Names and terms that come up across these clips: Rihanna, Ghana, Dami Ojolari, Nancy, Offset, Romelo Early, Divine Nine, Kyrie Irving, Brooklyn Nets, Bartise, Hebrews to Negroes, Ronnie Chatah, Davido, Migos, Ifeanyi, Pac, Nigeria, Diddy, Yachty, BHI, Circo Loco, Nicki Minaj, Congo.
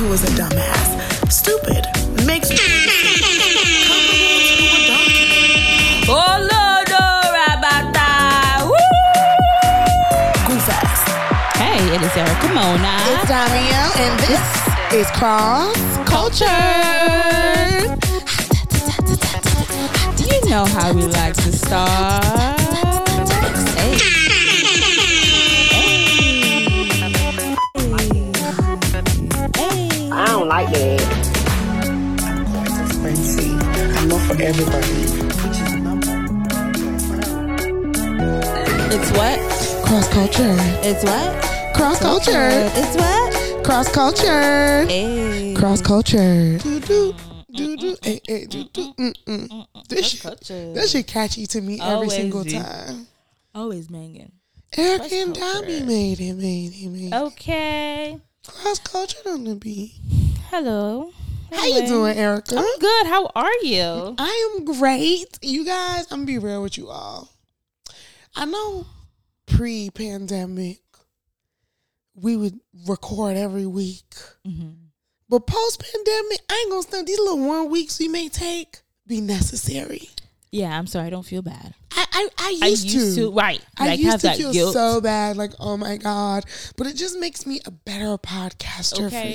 he was a dumbass. Stupid makes me comparable to a donkey. Oh Lord, Rabata. Woo! Goof ass. Hey, it is Erica Mona. It's Dario, and this is Cross Culture. Do you know how we like to start? Like that. I'm not for everybody. It's what? Cross culture. It's what? Cross culture. It's what? Cross culture. Hey. Cross culture. Do do do do. That shit catchy to me every single time. Always banging. Eric and Dobby made it. Okay. Cross culture on the beat. Hello. Anyway. How you doing, Erica? I'm good. How are you? I am great. You guys, I'm going to be real with you all. I know pre-pandemic, we would record every week. Mm-hmm. But post-pandemic, I ain't going to think these little 1 weeks we may take be necessary. Yeah, I'm sorry. I don't feel bad. I used to. Right. I used to feel guilt. So bad. Like, oh my God. But it just makes me a better podcaster for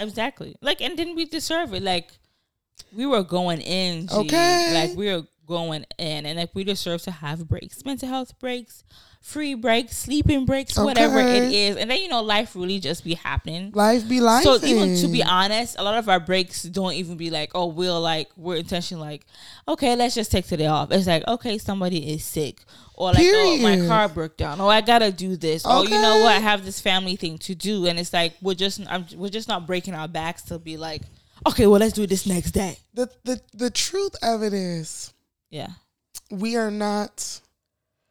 you. Exactly. Like, and didn't we deserve it? Like, we were going in. Geez. Okay. Like, we were going in. And, like, we deserve to have breaks. Mental health breaks. Free breaks. Sleeping breaks. Okay. Whatever it is. And then, you know, life really just be happening. Life be life. So, even to be honest, a lot of our breaks don't even be like, oh, we're intentional. Like, okay, let's just take today off. It's like, okay, somebody is sick. Or like, period. Oh, my car broke down. Oh, I got to do this. Okay. Oh, you know what? I have this family thing to do. And it's like, we're just not breaking our backs to be like, okay, well, let's do this next day. The truth of it is, yeah, we are not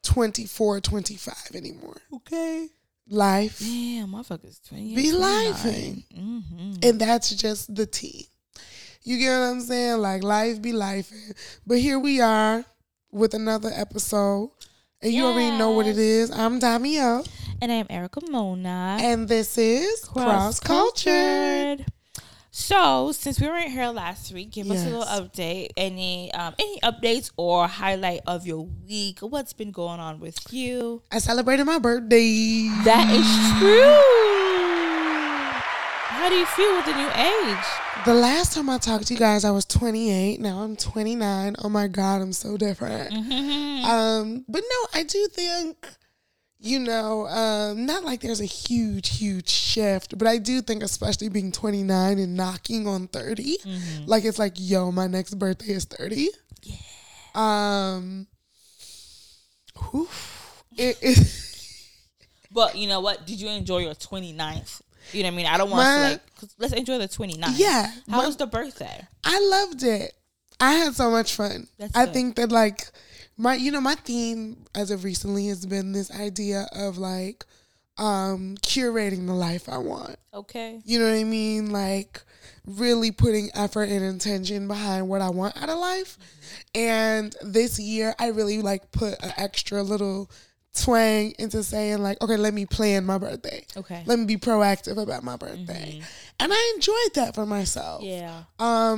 24, 25 anymore. Okay. Life. Yeah, motherfuckers 20. Be lifing. Mm-hmm. And that's just the tea. You get what I'm saying? Like, life be lifing. But here we are with another episode. And you already know what it is. I'm Damio. And I'm Erica Mona. And this is Cross Cultured. So, since we weren't here last week, give us a little update. Any updates or highlight of your week? What's been going on with you? I celebrated my birthday. That is true. How do you feel with the new age? The last time I talked to you guys, I was 28. Now I'm 29. Oh, my God. I'm so different. Mm-hmm. But, no, I do think... You know, not like there's a huge, huge shift, but I do think especially being 29 and knocking on 30, mm-hmm. like it's like, yo, my next birthday is 30. Yeah. But you know what? Did you enjoy your 29th? You know what I mean? I don't want to like, 'cause let's enjoy the 29th. Yeah. How was the birthday? I loved it. I had so much fun. I think that like... My theme as of recently has been this idea of, like, curating the life I want. Okay. You know what I mean? Like, really putting effort and intention behind what I want out of life. And this year, I really, like, put an extra little twang into saying, like, okay, let me plan my birthday. Okay. Let me be proactive about my birthday. Mm-hmm. And I enjoyed that for myself. Yeah.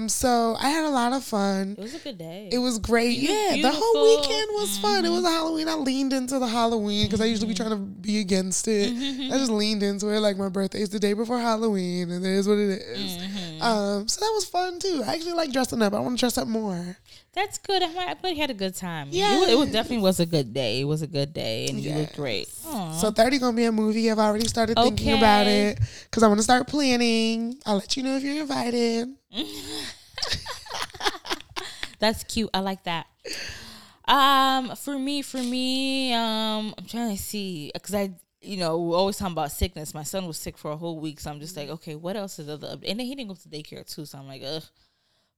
So I had a lot of fun. It was a good day. It was great. Beautiful. The whole weekend was mm-hmm. fun. It was a Halloween. I leaned into the Halloween because I usually be trying to be against it. Mm-hmm. I just leaned into it. Like, my birthday is the day before Halloween, and it is what it is. Mm-hmm. So that was fun too. I actually like dressing up. I want to dress up more. That's good. I thought you had a good time. Yeah. It definitely was a good day. It was a good day, and you looked great. Aww. So 30 gonna be a movie. I've already started thinking about it because I want to start planning. I'll let you know if you're invited. That's cute. I like that. For me, I'm trying to see because we're always talking about sickness. My son was sick for a whole week, so I'm just like, okay, what else is other update? And then he didn't go to daycare too, so I'm like,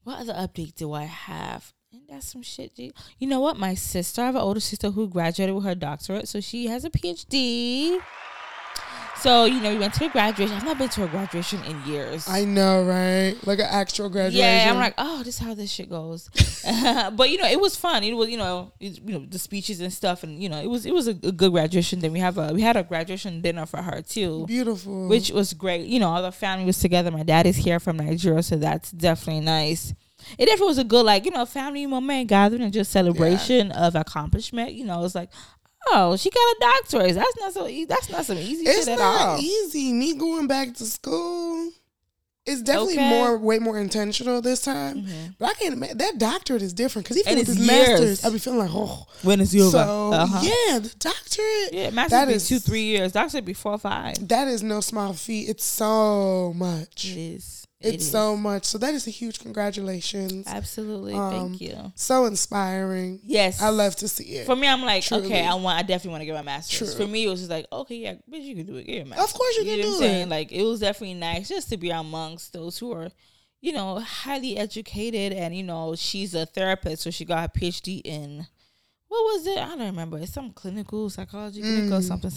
what other update do I have? And that's some shit, G. You know what? My sister, I have an older sister who graduated with her doctorate, so she has a PhD. So, you know, we went to a graduation. I've not been to a graduation in years. I know, right? Like an actual graduation. Yeah, I'm like, oh, this is how this shit goes. But, you know, it was fun. It was, you know, the speeches and stuff. And, you know, it was a good graduation. Then we had a graduation dinner for her, too. Beautiful. Which was great. You know, all the family was together. My dad is here from Nigeria, so that's definitely nice. It definitely was a good, like, you know, family moment, gathering, and just celebration of accomplishment. You know, it was like, oh, she got a doctorate. That's not some easy shit at all. It's not easy. Me going back to school, it's definitely way more intentional this time. Mm-hmm. But I can't. That doctorate is different because even with his master's, I be feeling like, oh, when is over? So yeah, the doctorate. Yeah, master's be 2-3 years. Doctorate be 4 or 5. That is no small feat. It's so much. It is. It's so much. So that is a huge congratulations. Absolutely. Thank you. So inspiring. Yes. I love to see it. For me, I'm like, truly. Okay, I definitely want to get my master's. True. For me, it was just like, okay, yeah, bitch, you can do it. Get your master's. Of course you can do it. Like, it was definitely nice just to be amongst those who are, you know, highly educated. And, you know, she's a therapist, so she got her PhD in, what was it? I don't remember. It's some clinical psychology, clinical something.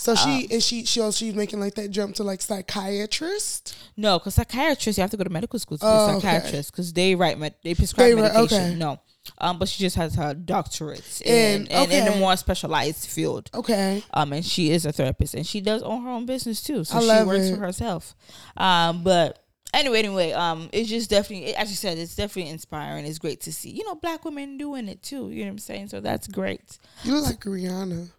So she's making like that jump to like psychiatrist? No, because psychiatrist, you have to go to medical school to be a psychiatrist because they prescribe medication. Okay. No. But she just has her doctorates in a more specialized field. Okay. And she is a therapist and she does own her own business too. So she works for herself. But Anyway, it's just definitely, as you said, it's definitely inspiring. It's great to see, you know, black women doing it too. You know what I'm saying? So that's great. You look like Rihanna.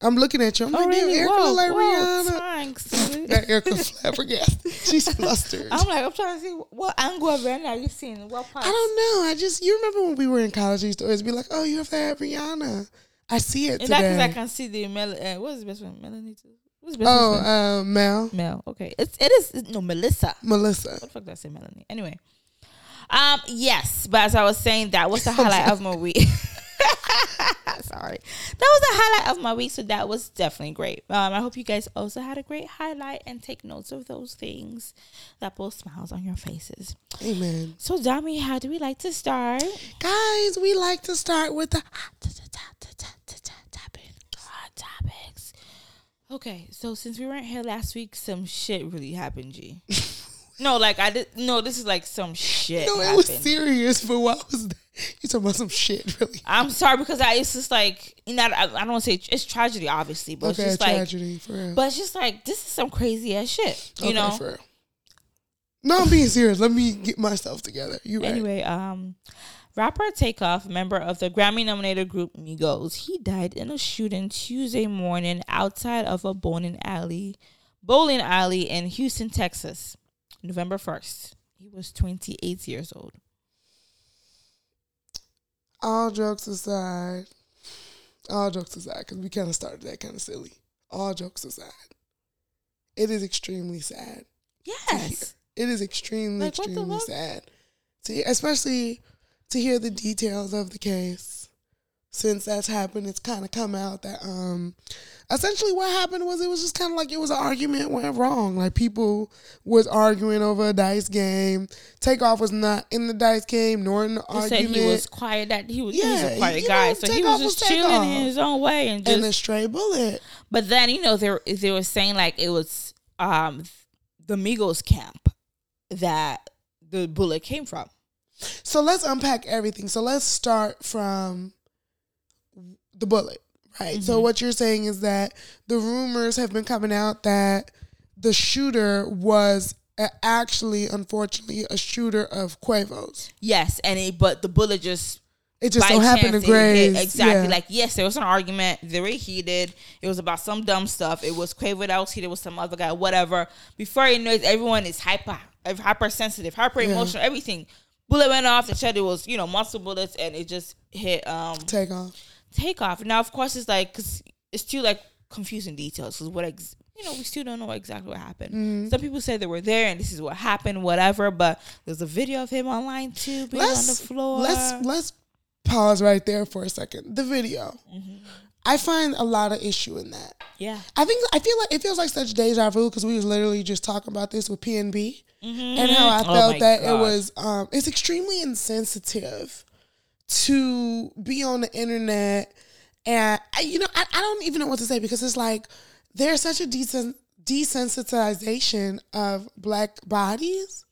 I'm looking at you. I'm like, damn, Erica look like Rihanna. Thanks. That Erica's flabbergasted. She's flustered. I'm like, I'm trying to see what angle of Rihanna are you seeing? What part? I don't know. You remember when we were in college, you used to always be like, oh, you have to have Rihanna. I see it today. That's because I can see the what is the best one? Melanie too. What's the best one? Mel. Okay. It is Melissa. What the fuck did I say, Melanie? Anyway. Yes, but as I was saying, that was the highlight of my week. Sorry, that was the highlight of my week, so that was definitely great. I hope you guys also had a great highlight and take notes of those things that put smiles on your faces. Amen. So, Dami, how do we like to start? Guys, we like to start with the hot topics. Okay, so since we weren't here last week, some shit really happened, G. No, like I did. No, this is like some shit. No, it was serious. But what was that? You talking about some shit? Really? I'm sorry because it's just like, you know, I don't want to say it's tragedy, obviously, but it's just tragedy, like, for real. But it's just like, this is some crazy ass shit. You know? For real. No, I'm being serious. Let me get myself together. You right? Anyway, rapper Takeoff, member of the Grammy-nominated group Migos, he died in a shooting Tuesday morning outside of a bowling alley in Houston, Texas. November 1st. He was 28 years old. All jokes aside, because we kind of started that kind of silly. All jokes aside, it is extremely sad. Yes. It is extremely, like, extremely sad. Especially to hear the details of the case. Since that's happened, it's kind of come out that essentially what happened was, it was just kind of like, it was an argument went wrong. Like, people was arguing over a dice game. Takeoff was not in the dice game nor in the argument. Said he was quiet. He was a quiet guy, so he was just chilling in his own way and a stray bullet. But then, you know, they were saying like it was the Migos camp that the bullet came from. So let's unpack everything. So let's start from the bullet, right? Mm-hmm. So what you're saying is that the rumors have been coming out that the shooter was actually, unfortunately, a shooter of Quavo's. Yes, but the bullet just so happened to graze. Exactly. Yeah. Like, yes, there was an argument. They were heated. It was about some dumb stuff. It was Quavo that was heated with some other guy, whatever. Before you know it, everyone is hypersensitive, hyper-emotional, everything. Bullet went off. They said it was, you know, muscle bullets, and it just hit... Takeoff. Now, of course, it's like, because it's still like confusing details. Because we still don't know exactly what happened. Mm-hmm. Some people said they were there and this is what happened, whatever. But there's a video of him online too, being on the floor. Let's pause right there for a second. The video, I find a lot of issue in that. Yeah, I feel like it feels like such deja vu because we was literally just talking about this with PNB and how I felt that God. It was it's extremely insensitive to be on the internet and I don't even know what to say because it's like there's such a desensitization of black bodies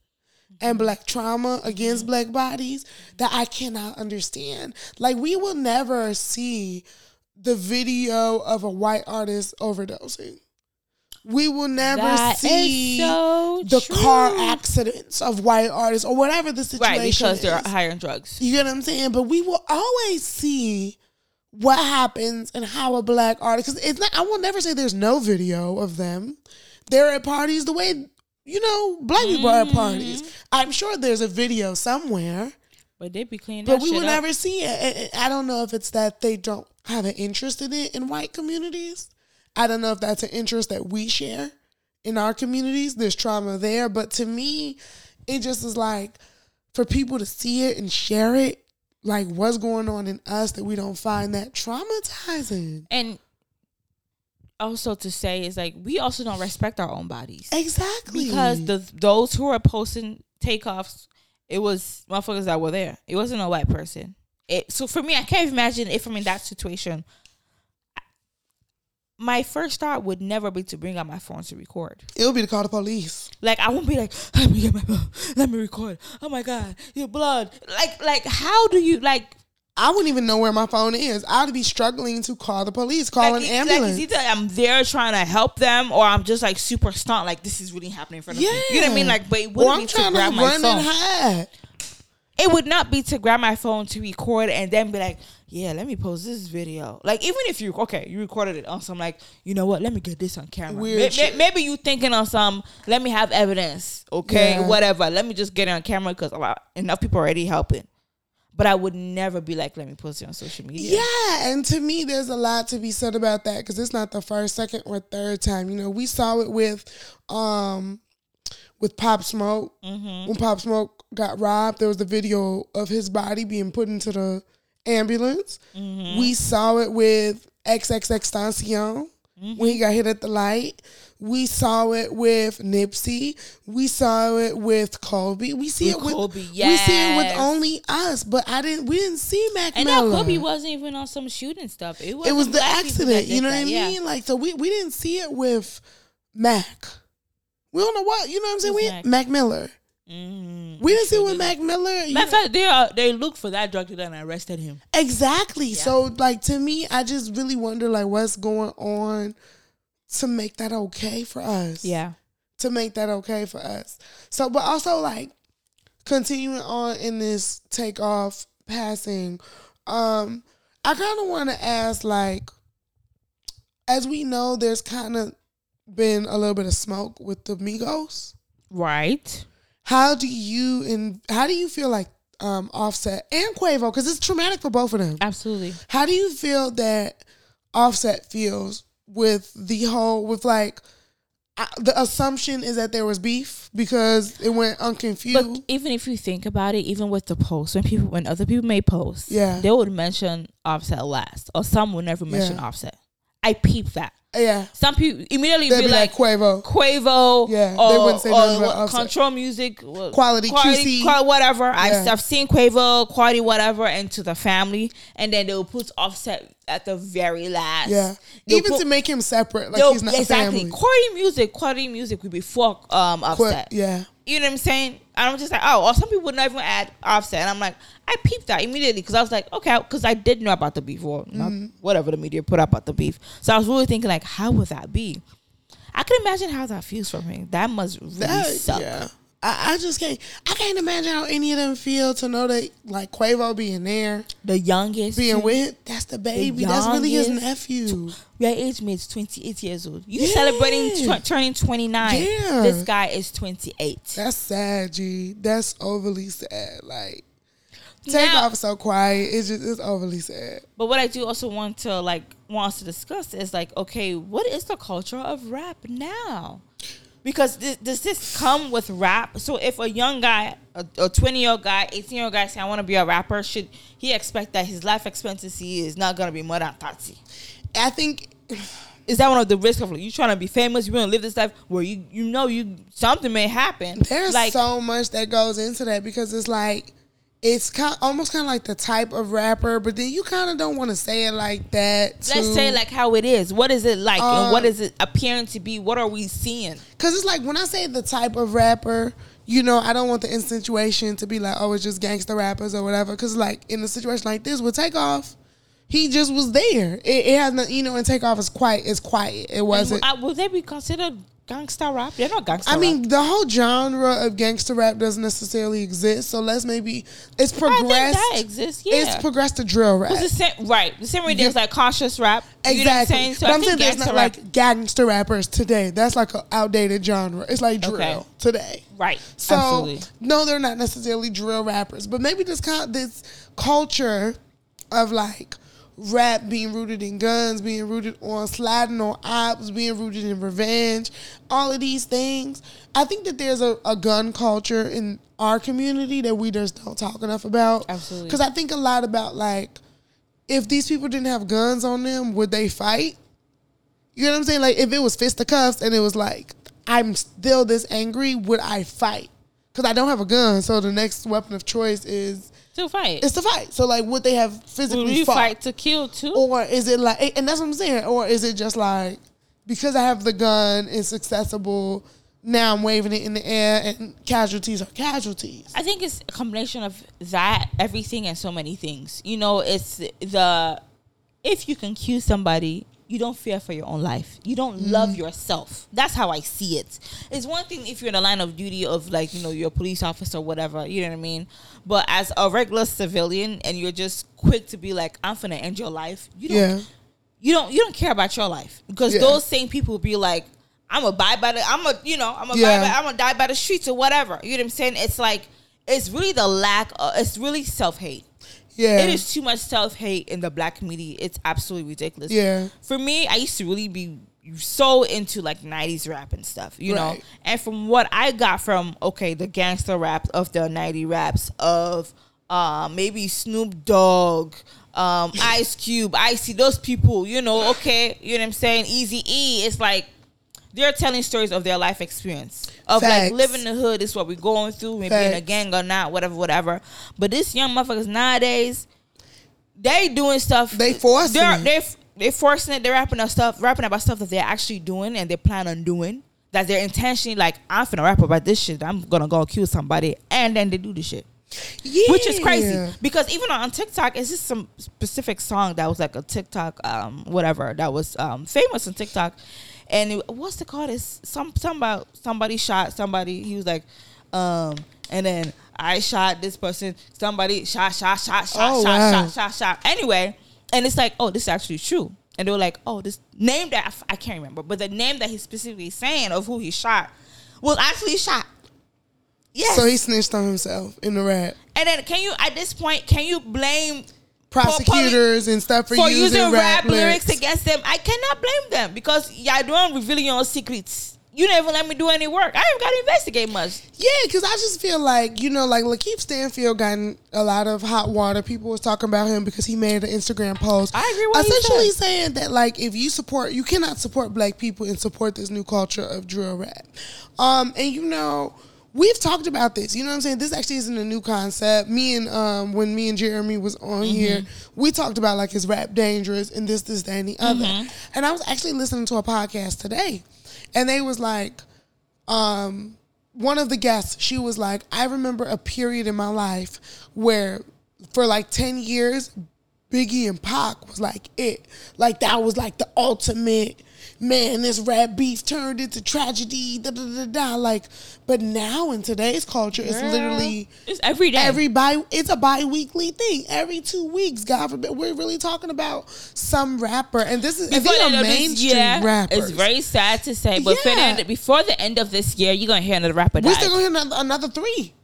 and black trauma against black bodies that I cannot understand. Like, we will never see the video of a white artist overdosing. We will never see the car accidents of white artists or whatever the situation is. Right, because they're higher in drugs. You get what I'm saying? But we will always see what happens and how a black artist, because it's not, I will never say there's no video of them. They're at parties the way, you know, black people are at parties. I'm sure there's a video somewhere. But they be cleaning that shit up. But we will never see it. And I don't know if it's that they don't have an interest in it in white communities. I don't know if that's an interest that we share in our communities. There's trauma there. But to me, it just is like, for people to see it and share it, like, what's going on in us that we don't find that traumatizing? And also to say is, like, we also don't respect our own bodies. Exactly. Because those who are posting takeoffs, it was motherfuckers that were there. It wasn't a white person. So for me, I can't imagine if I'm in that situation. My first thought would never be to bring out my phone to record. It would be to call the police. Like, I wouldn't be like, let me get my phone. Let me record. Oh, my God. Your blood. Like, how do you, like... I wouldn't even know where my phone is. I'd be struggling to call the police, call an ambulance. Like, it's either I'm there trying to help them, or I'm just, like, super stunned. Like, this is really happening in front of me. You know what I mean? Like, but it wouldn't be to grab my phone. Or I'm trying to run and hide. It would not be to grab my phone to record and then be like, yeah, let me post this video. Like, even if you recorded it on some, like, you know what, let me get this on camera. Maybe you thinking on some, let me have evidence, okay, whatever. Let me just get it on camera because enough people already helping. But I would never be like, let me post it on social media. Yeah, and to me, there's a lot to be said about that because it's not the first, second, or third time. You know, we saw it with Pop Smoke. Mm-hmm. When Pop Smoke got robbed, there was a video of his body being put into the ambulance. Mm-hmm. We saw it with XXXTentacion when he got hit at the light. We saw it with Nipsey. We saw it with Kobe. We see it with only us, but we didn't see Mac Miller. And now Kobe wasn't even on some shooting stuff. It was the accident. You know what I mean? Yeah. Like, so we didn't see it with Mac. We don't know what, you know what I'm saying? Mac Miller. Mm-hmm. We didn't see it with Mac Miller. Matter of fact, they looked for that drug dealer and arrested him. Exactly. Yeah. So, like, to me, I just really wonder, like, what's going on to make that okay for us. Yeah. To make that okay for us. So, but also, like, continuing on in this takeoff passing, I kind of want to ask, like, as we know, there's kind of been a little bit of smoke with the Migos. Right. How do you feel like Offset and Quavo, because it's traumatic for both of them. Absolutely. How do you feel that Offset feels with the whole, with like, the assumption is that there was beef because it went unconfused? But even if you think about it, even with the posts, when other people made posts, they would mention Offset last, or some would never mention Offset. I peeped that. Yeah. Some people immediately be like Quavo. Yeah. Or, they wouldn't say nothing about Offset. Control Music. Quality QC. Whatever. Yeah. I've seen Quavo, Quality, whatever, and To The Family. And then they'll put Offset at the very last. Yeah. They'll even put, to make him separate. Like, he's not family. Quality music would be fuck Offset. Yeah. You know what I'm saying? And I'm just like, oh, or some people would not even add Offset. And I'm like, I peeped that immediately because I was like, okay, because I did know about the beef or not, whatever the media put up about the beef. So I was really thinking, like, how would that be? I can imagine how that feels for me. That must really suck. Yeah. I just can't. I can't imagine how any of them feel to know that, like, Quavo being there, the youngest, being with that's the baby, that's really his nephew. Your age mate's 28 years old. You celebrating turning 29. Yeah. This guy is 28. That's sad, G. That's overly sad. Like, Takeoff so quiet. It's overly sad. But what I do also want us to discuss is, like, okay, what is the culture of rap now? Because does this come with rap? So if a young guy, a 20-year-old guy, 18-year-old guy say, I want to be a rapper, should he expect that his life expectancy is not going to be more than 30? I think... Is that one of the risks of, like, you trying to be famous, you want to live this life where you know something may happen? There's so much that goes into that because it's like, it's almost kind of like the type of rapper, but then you kind of don't want to say it like that. Let's say it like how it is. What is it like, and what is it appearing to be? What are we seeing? Because it's like when I say the type of rapper, you know, I don't want the insinuation to be like, oh, it's just gangster rappers or whatever. Because like in a situation like this with Takeoff, he just was there. It has nothing, you know, and Takeoff is quiet. It's quiet. It wasn't. Will they be considered gangsta rap? They're not gangsta rap. I mean, the whole genre of gangsta rap doesn't necessarily exist. So let's maybe it's progressed. I think that exists. Yeah, it's progressed to drill rap. The same way there's like conscious rap. Exactly. You know what I'm saying? So but I'm saying there's not like gangster rappers today. That's like an outdated genre. It's like drill today. Right. So absolutely. No, they're not necessarily drill rappers, but maybe this culture of like rap being rooted in guns, being rooted on sliding on ops, being rooted in revenge, all of these things. I think that there's a gun culture in our community that we just don't talk enough about. Absolutely. Because I think a lot about, like, if these people didn't have guns on them, would they fight? You know what I'm saying? Like, if it was fisticuffs and it was like, I'm still this angry, would I fight? Because I don't have a gun, so the next weapon of choice is to fight. It's to fight. So, like, would they have physically fought? Would you fight to kill, too? Or is it like, and that's what I'm saying, or is it just like, because I have the gun, it's accessible, now I'm waving it in the air, and casualties are casualties? I think it's a combination of that, everything, and so many things. You know, it's if you can kill somebody, you don't fear for your own life. You don't love yourself. That's how I see it. It's one thing if you're in a line of duty of, like, you know, you're a police officer or whatever, you know what I mean? But as a regular civilian and you're just quick to be like, I'm finna end your life, you don't care about your life. Because those same people be like, I'm gonna die by the streets or whatever. You know what I'm saying? It's like, it's really the lack of, it's really self-hate. Yeah. It is too much self-hate in the black community. It's absolutely ridiculous. Yeah. For me, I used to really be so into like 90s rap and stuff, you know? And from what I got from, the gangster rap of the 90s raps of maybe Snoop Dogg, Ice Cube, Icy, those people, you know what I'm saying? Eazy-E, it's like, they're telling stories of their life experience. Of facts. Like living in the hood is what we're going through. Maybe facts. In a gang or not, whatever. But this young motherfuckers nowadays, they doing stuff. They're forcing it. They're rapping about stuff that they're actually doing and they plan on doing. That they're intentionally like, I'm finna rap about this shit. I'm gonna go kill somebody. And then they do this shit. Yeah. Which is crazy. Because even on TikTok, it's just some specific song that was like a TikTok, that was famous on TikTok. And what's the call? It's somebody shot somebody. He was like, and then I shot this person. Somebody shot. Anyway, and it's like, oh, this is actually true. And they were like, oh, this name that I can't remember, but the name that he's specifically saying of who he shot was actually shot. Yes. So he snitched on himself in the rap. And then can you blame prosecutors and stuff for using rap lyrics against them? I cannot blame them because y'all don't reveal your own secrets. You never let me do any work. I haven't got to investigate much. Yeah, because I just feel like, you know, like Lakeith Stanfield got a lot of hot water. People was talking about him because he made an Instagram post. I agree with essentially saying that, like, if you support, you cannot support black people and support this new culture of drill rap. And, you know, we've talked about this. You know what I'm saying? This actually isn't a new concept. Me and when me and Jeremy was on here, we talked about, like, is rap dangerous and this, that, and the other. And I was actually listening to a podcast today. And they was like, one of the guests, she was like, I remember a period in my life where for, like, 10 years, Biggie and Pac was, like, it. Like, that was, like, the ultimate... Man, this rap beef turned into tragedy, Like, but now in today's culture, it's literally... It's every day. It's a bi-weekly thing. Every 2 weeks, God forbid, we're really talking about some rapper. And this is... Before and these are mainstream rappers. It's very sad to say, but before the end of this year, you're going to hear another rapper die. We're still going to hear another three.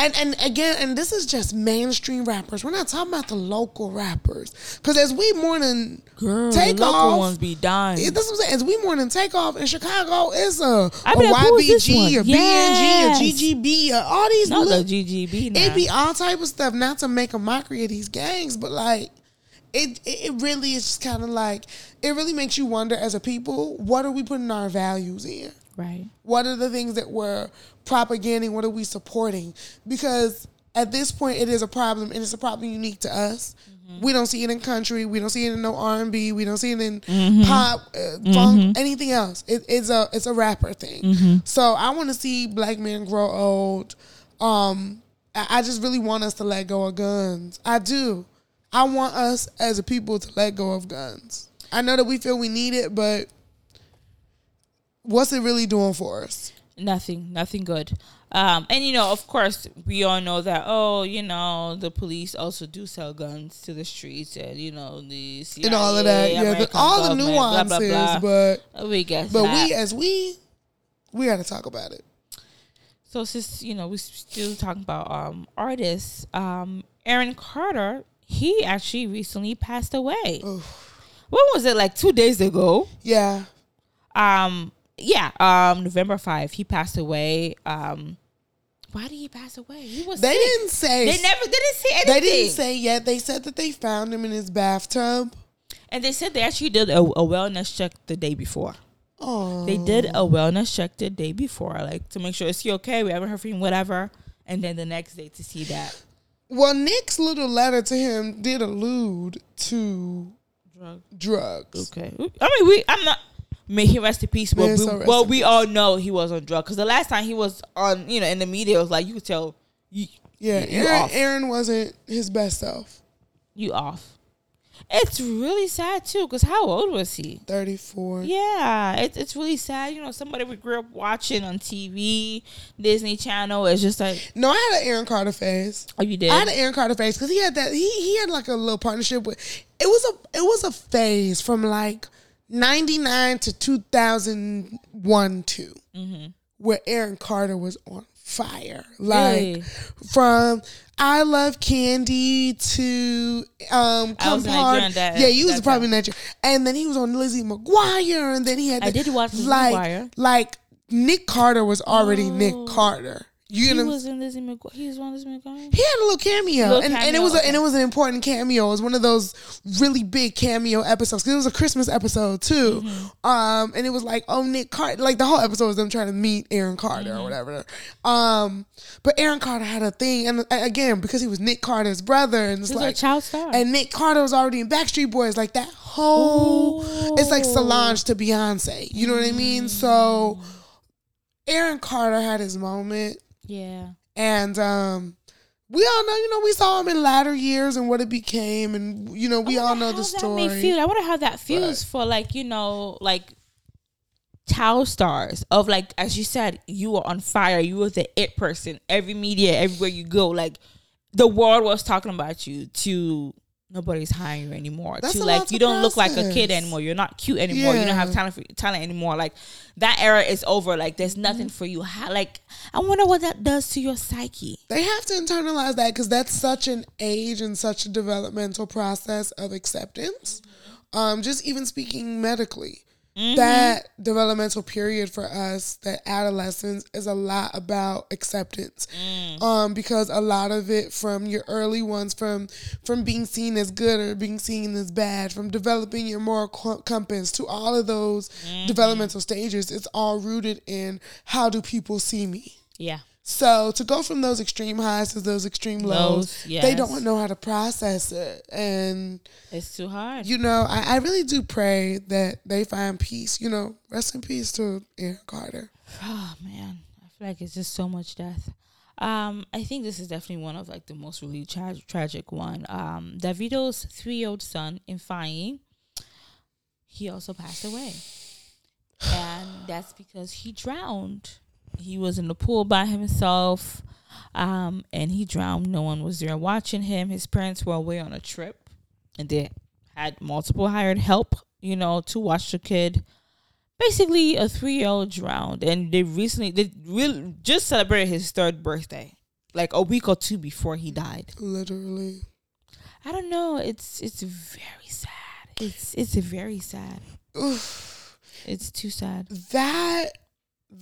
And again, and this is just mainstream rappers. We're not talking about the local rappers. Because as we mourning Takeoff, local ones be dying. That's what I'm saying. As we mourning Takeoff in Chicago, it's a YBG or BNG or GGB or all these. Not the GGB now. It be all type of stuff. Not to make a mockery of these gangs, but like it really is just kind of like it really makes you wonder as a people, what are we putting our values in? Right. What are the things that we're propagating? What are we supporting? Because at this point, it is a problem, and it's a problem unique to us. Mm-hmm. We don't see it in country. We don't see it in no R&B. We don't see it in pop, funk, anything else. It's a rapper thing. Mm-hmm. So I want to see black men grow old. I just really want us to let go of guns. I do. I want us as a people to let go of guns. I know that we feel we need it, but what's it really doing for us? Nothing good. And, you know, of course, we all know that, the police also do sell guns to the streets and, the CIA, and all of that. Yeah, all the nuances, blah, blah, blah. But we guess but that. we got to talk about it. So since, we're still talking about artists, Aaron Carter, he actually recently passed away. Oof. What was it, like 2 days ago? Yeah. November 5th, he passed away. Why did he pass away? He was sick. Didn't say. They didn't say anything. They didn't say yet. They said that they found him in his bathtub. And they said they actually did a wellness check the day before. Oh. They did a wellness check the day before, like, to make sure, is he okay? We haven't heard from him, whatever. And then the next day to see that. Well, Nick's little letter to him did allude to drugs. Okay. May he rest in peace. We all know he was on drugs. Because the last time he was on, in the media, it was like, you could tell. Aaron wasn't his best self. You off. It's really sad, too, because how old was he? 34. Yeah, it's really sad. Somebody we grew up watching on TV, Disney Channel, it's just like... No, I had an Aaron Carter phase. Oh, you did? I had an Aaron Carter phase, because he had that... He had, like, a little partnership with... It was a phase from, like, 99 to 2001, too, where Aaron Carter was on fire. Like, hey. From... I Love Candy to Come Hard. Yeah, he was probably Nigeria. And then he was on Lizzie McGuire, and then he had... I did watch Lizzie McGuire. Like, Nick Carter was already Nick Carter. He was on Lizzie McGuire? He had a little cameo. And it was an important cameo. It was one of those really big cameo episodes. It was a Christmas episode, too. Mm-hmm. And it was like, oh, Nick Carter. Like, the whole episode was them trying to meet Aaron Carter or whatever. But Aaron Carter had a thing. And, again, because he was Nick Carter's brother. And it's like a child star. And Nick Carter was already in Backstreet Boys. Like, that whole... Ooh. It's like Solange to Beyonce. You know what I mean? So, Aaron Carter had his moment. Yeah. And we all know, we saw him in latter years and what it became. And, we all know the story. I wonder how that feels for, child stars of, like, as you said, you were on fire. You were the it person. Every media, everywhere you go, like, the world was talking about you to... Nobody's hiring you anymore. That's to like you don't look like a kid anymore. You're not cute anymore. Yeah. You don't have talent anymore. Like that era is over. Like there's nothing for you. Like I wonder what that does to your psyche. They have to internalize that because that's such an age and such a developmental process of acceptance. Just even speaking medically, that developmental period for us, that adolescence, is a lot about acceptance. Because a lot of it from your early ones, from being seen as good or being seen as bad, from developing your moral compass to all of those developmental stages, it's all rooted in how do people see me? Yeah. So to go from those extreme highs to those extreme lows, yes. They don't know how to process it. And it's too hard. I really do pray that they find peace. Rest in peace to Aaron Carter. Oh, man. I feel like it's just so much death. I think this is definitely one of, like, the most really tragic one. Davido's 3-year-old son, Ifeanyi, he also passed away. And that's because he drowned. He was in the pool by himself, and he drowned. No one was there watching him. His parents were away on a trip, and they had multiple hired help, to watch the kid. Basically, a 3-year-old drowned, and they just celebrated his 3rd birthday, like a week or two before he died. Literally. I don't know. It's very sad. It's very sad. Oof. It's too sad.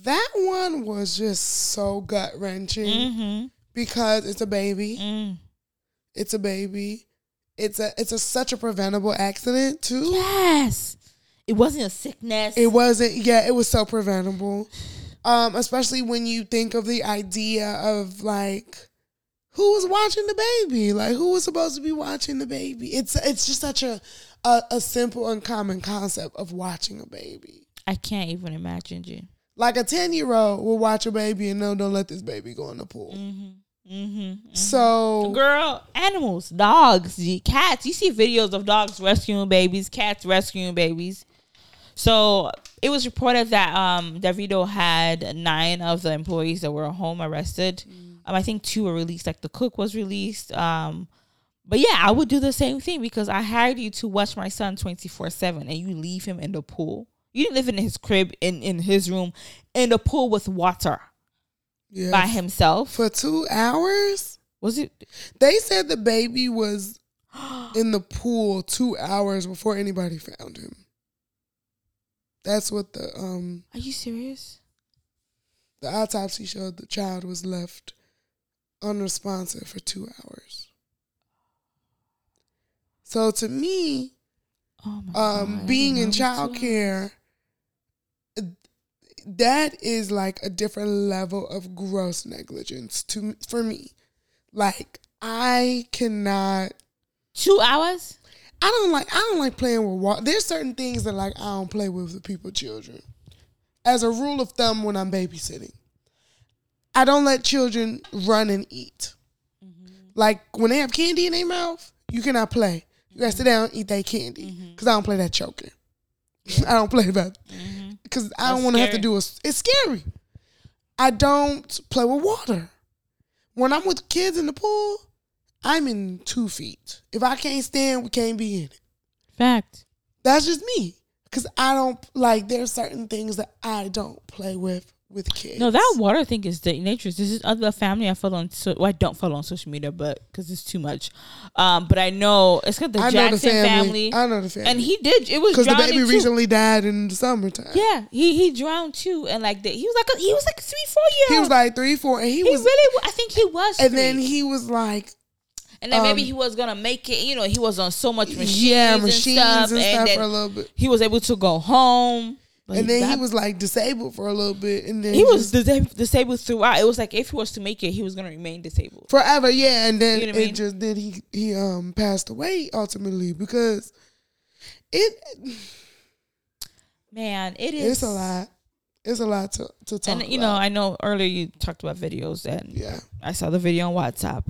That one was just so gut-wrenching because it's a baby. It's a baby. It's such a preventable accident, too. Yes. It wasn't a sickness. It wasn't. Yeah, it was so preventable. Especially when you think of the idea of, like, who was watching the baby? Like, who was supposed to be watching the baby? It's just such a simple and common concept of watching a baby. I can't even imagine you. Like, a 10-year-old will watch a baby and no, don't let this baby go in the pool. Mm-hmm. Mm-hmm. Mm-hmm. So, girl, animals, dogs, cats. You see videos of dogs rescuing babies, cats rescuing babies. So it was reported that Davido had 9 of the employees that were home arrested. Mm. I think 2 were released. Like, the cook was released. But yeah, I would do the same thing, because I hired you to watch my son 24/7, and you leave him in the pool. You didn't live in his crib, in his room, in the pool with water by himself for 2 hours. Was it? They said the baby was in the pool 2 hours before anybody found him. That's what the Are you serious? The autopsy showed the child was left unresponsive for 2 hours. So to me, being in childcare, that is like a different level of gross negligence for me. Like, I cannot. 2 hours? I don't like playing with water. There's certain things that, like, I don't play with people's children. As a rule of thumb, when I'm babysitting, I don't let children run and eat. Mm-hmm. Like, when they have candy in their mouth, you cannot play. You gotta sit down and eat that candy, because I don't play that choking. I don't play that, because I don't want to have to do it. It's scary. I don't play with water. When I'm with kids in the pool, I'm in 2 feet. If I can't stand, we can't be in it. Fact. That's just me. Because I don't, like, there's certain things that I don't play with kids. No, that water thing is dangerous. This is other family I follow on, I don't follow on social media, but because it's too much. But I know, it's got the Jackson family. I know the family. And he did, it was because the baby recently died in the summertime. Yeah, he drowned too. And like, he was like 3-4 years. He was like 3-4. And he was. Really, I think he was. And 3. Then he was like. And then maybe he was going to make it. You know, he was on so much machines and stuff for a little bit. He was able to go home. Like, and then he was, like, disabled for a little bit. And then he was disabled throughout. It was like, if he was to make it, he was going to remain disabled. Forever, yeah. And then, you know what I mean? he passed away, ultimately, because it... Man, it is... It's a lot. It's a lot to talk about. And, you know, I know earlier you talked about videos, and I saw the video on WhatsApp.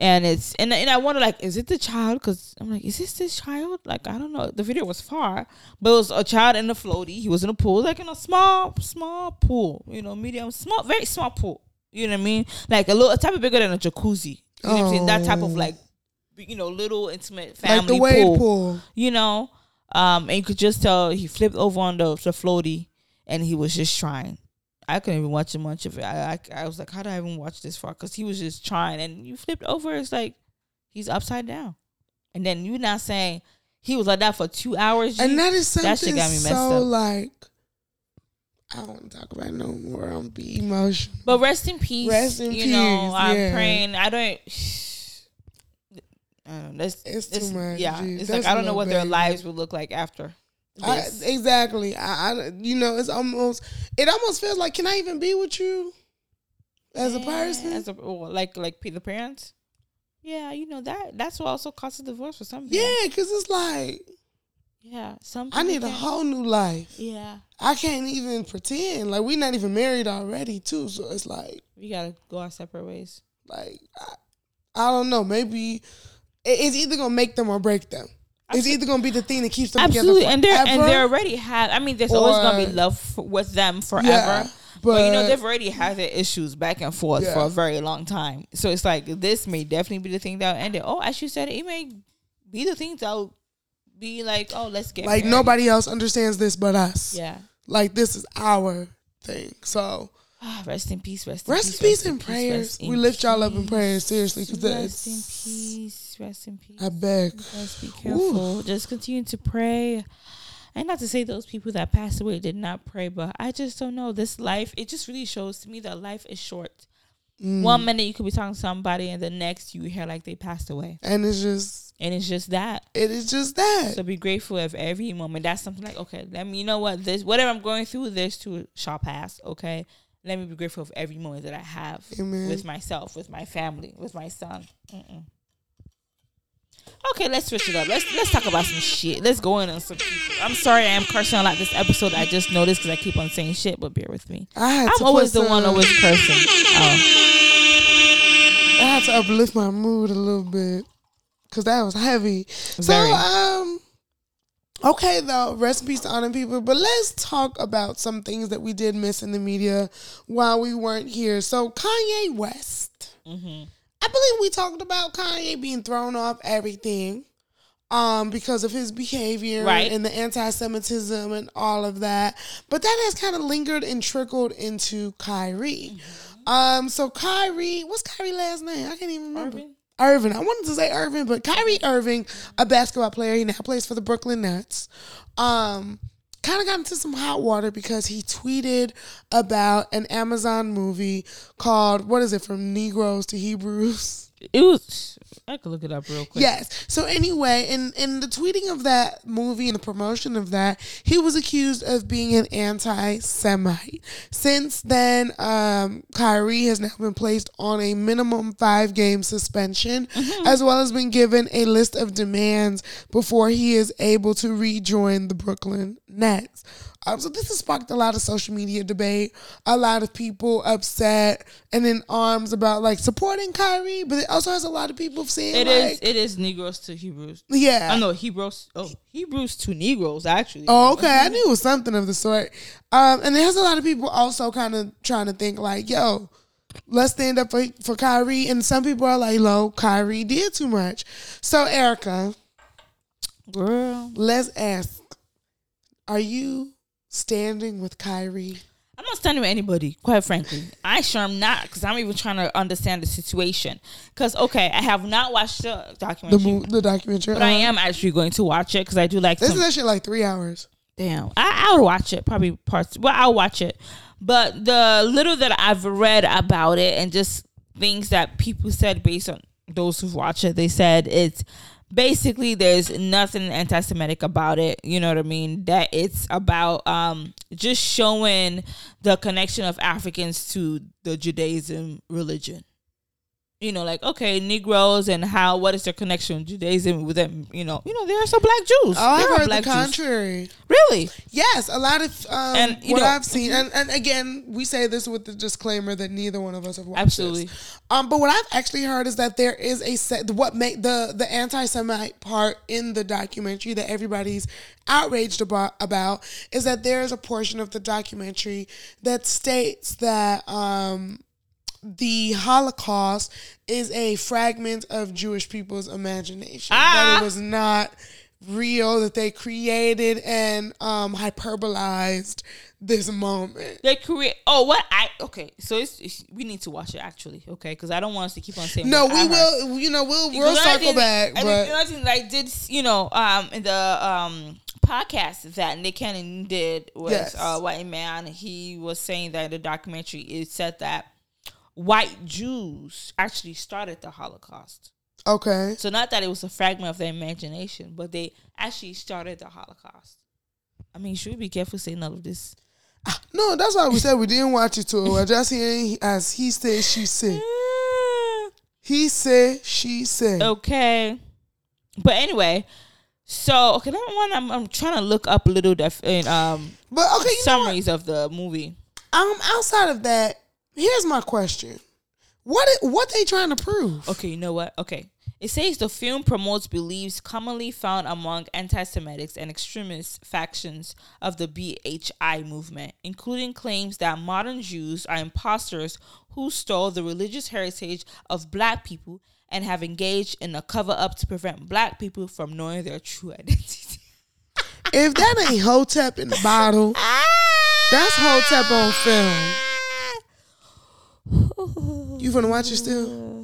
And it's and I wonder, like, is it the child? Because I'm like, is this child? Like, I don't know. The video was far, but it was a child in a floaty. He was in a pool, like in a small pool. You know, very small pool. You know what I mean? Like a type of bigger than a jacuzzi. You know what I'm saying? That type of, like, you know, little intimate family, like the Wade pool. You know, and you could just tell he flipped over on the floaty, and he was just trying. I couldn't even watch much of it. I was like, how do I even watch this far? Because he was just trying, and you flipped over. It's like, he's upside down. And then you're not saying he was like that for 2 hours. And that is something that shit got me messed up. Like, I don't want to talk about it no more. I'm going to be emotional. But rest in peace. You know, I'm praying. I don't know. It's too much. Yeah. Geez, it's like, I don't know what their lives would look like after. Exactly. I you know, it almost feels like, can I even be with you as a person? As like the parents? Yeah, you know, that's what also causes divorce for some people. Yeah, because it's like, I need a whole new life. Yeah. I can't even pretend. Like, we're not even married already, too. So it's like, we got to go our separate ways. Like, I don't know. Maybe it's either going to make them or break them. It's either going to be the thing that keeps them together forever. Absolutely, and they already have... I mean, there's always going to be love with them forever. Yeah, but, you know, they've already had their issues back and forth for a very long time. So it's like, this may definitely be the thing that will end it. Oh, as you said, it may be the thing that will be like, oh, let's get married. Like, nobody else understands this but us. Yeah. Like, this is our thing. So... rest in peace. Rest in peace and prayers. We lift y'all up in prayers, seriously. Rest in peace. I beg. Just be careful. Ooh. Just continue to pray. And not to say those people that passed away did not pray, but I just don't know. This life, it just really shows to me that life is short. Mm. One minute you could be talking to somebody, and the next you hear like they passed away. And it's just that. So be grateful of every moment. That's something like, okay, let me, you know what, this, whatever I'm going through, this too shall pass, okay? Let me be grateful for every moment that I have with myself, with my family, with my son. Okay, let's switch it up. Let's talk about some shit. Let's go in on some people. I'm sorry I am cursing a lot this episode. I just noticed because I keep on saying shit, but bear with me. I'm always the one always cursing. I had to uplift my mood a little bit because that was heavy. Very. So, okay, though, rest in peace to honor people, but let's talk about some things that we did miss in the media while we weren't here. So, Kanye West. I believe we talked about Kanye being thrown off everything because of his behavior and the anti-Semitism and all of that. But that has kind of lingered and trickled into Kyrie. So Kyrie, what's Kyrie's last name? I can't even remember. Irving. I wanted to say Irving, but Kyrie Irving, a basketball player, he now plays for the Brooklyn Nets. Kind of got into some hot water because he tweeted about an Amazon movie called, what is it, From Negroes to Hebrews? I could look it up real quick. Yes. So anyway, in the tweeting of that movie and the promotion of that, he was accused of being an anti-Semite. Since then, Kyrie has now been placed on a minimum 5-game suspension, as well as been given a list of demands before he is able to rejoin the Brooklyn Nets. So this has sparked a lot of social media debate, a lot of people upset and in arms about like supporting Kyrie, but it also has a lot of people saying it is Negroes to Hebrews. Yeah. I know Hebrews to Negroes actually. Oh, okay. I knew it was something of the sort. And it has a lot of people also kind of trying to think like, yo, let's stand up for Kyrie. And some people are like, "Lo, Kyrie did too much." So Erica, girl, let's ask, are you standing with Kyrie? I'm not standing with anybody, quite frankly. I sure am not, because I'm even trying to understand the situation. Because, okay, I have not watched the documentary. The documentary. But I am actually going to watch it, because I do like this. Is actually like 3 hours. Damn. I would watch it, probably parts. Well, I'll watch it. But the little that I've read about it, and just things that people said based on those who've watched it, they said it's basically there's nothing anti-Semitic about it, you know what I mean, that it's about just showing the connection of Africans to the Judaism religion, you know, like, okay, Negroes and how, what is their connection with Judaism with them, you know there are some Black Jews. I've heard the contrary. Really? Yes, a lot of and, what know, I've seen, and again, we say this with the disclaimer that neither one of us have watched. Absolutely. This. But what I've actually heard is that there is a set, what made the anti-Semite part in the documentary that everybody's outraged about is that there is a portion of the documentary that states that the Holocaust is a fragment of Jewish people's imagination. That it was not real, that they created and hyperbolized this moment. They create. Oh, what I okay. So it's we need to watch it actually. Okay, because I don't want us to keep on saying. No, we will. Heard. You know, we'll circle back. In the podcast that Nick Cannon did was White Man. He was saying that the documentary it said that white Jews actually started the Holocaust. Okay. So not that it was a fragment of their imagination, but they actually started the Holocaust. I mean, should we be careful saying all of this? No, that's why we said we didn't watch it too. We're just hearing as he said, she said. He said, she said. Okay. But anyway, so, okay, that one, I'm trying to look up little summaries of the movie. Outside of that, here's my question. What they trying to prove? Okay, you know what? Okay. It says the film promotes beliefs commonly found among anti-Semitics and extremist factions of the BHI movement, including claims that modern Jews are imposters who stole the religious heritage of Black people and have engaged in a cover-up to prevent Black people from knowing their true identity. If that ain't Hotep in the bottle, that's Hotep on film. You gonna watch it still?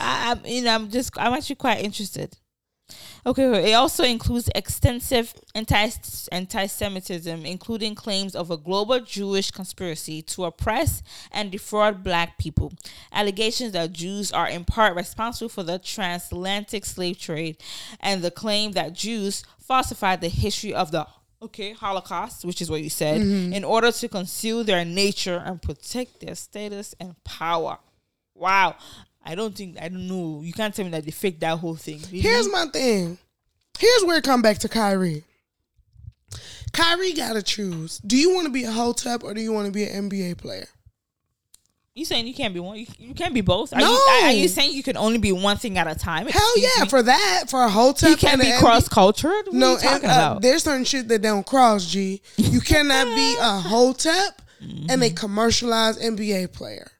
I'm actually quite interested. Okay, it also includes extensive anti-Semitism, including claims of a global Jewish conspiracy to oppress and defraud Black people, allegations that Jews are in part responsible for the transatlantic slave trade, and the claim that Jews falsified the history of the okay, Holocaust, which is what you said, in order to conceal their nature and protect their status and power. Wow. I don't know. You can't tell me that they faked that whole thing. Really? Here's my thing. Here's where it comes back to Kyrie. Kyrie got to choose. Do you want to be a hotep or do you want to be an NBA player? You saying you can't be one? You can't be both? No. Are you saying you can only be one thing at a time? Hell yeah. For that, for a hotep. You can't be cross-cultured? No, and there's certain shit that don't cross, G. You cannot be a hotep and a commercialized NBA player.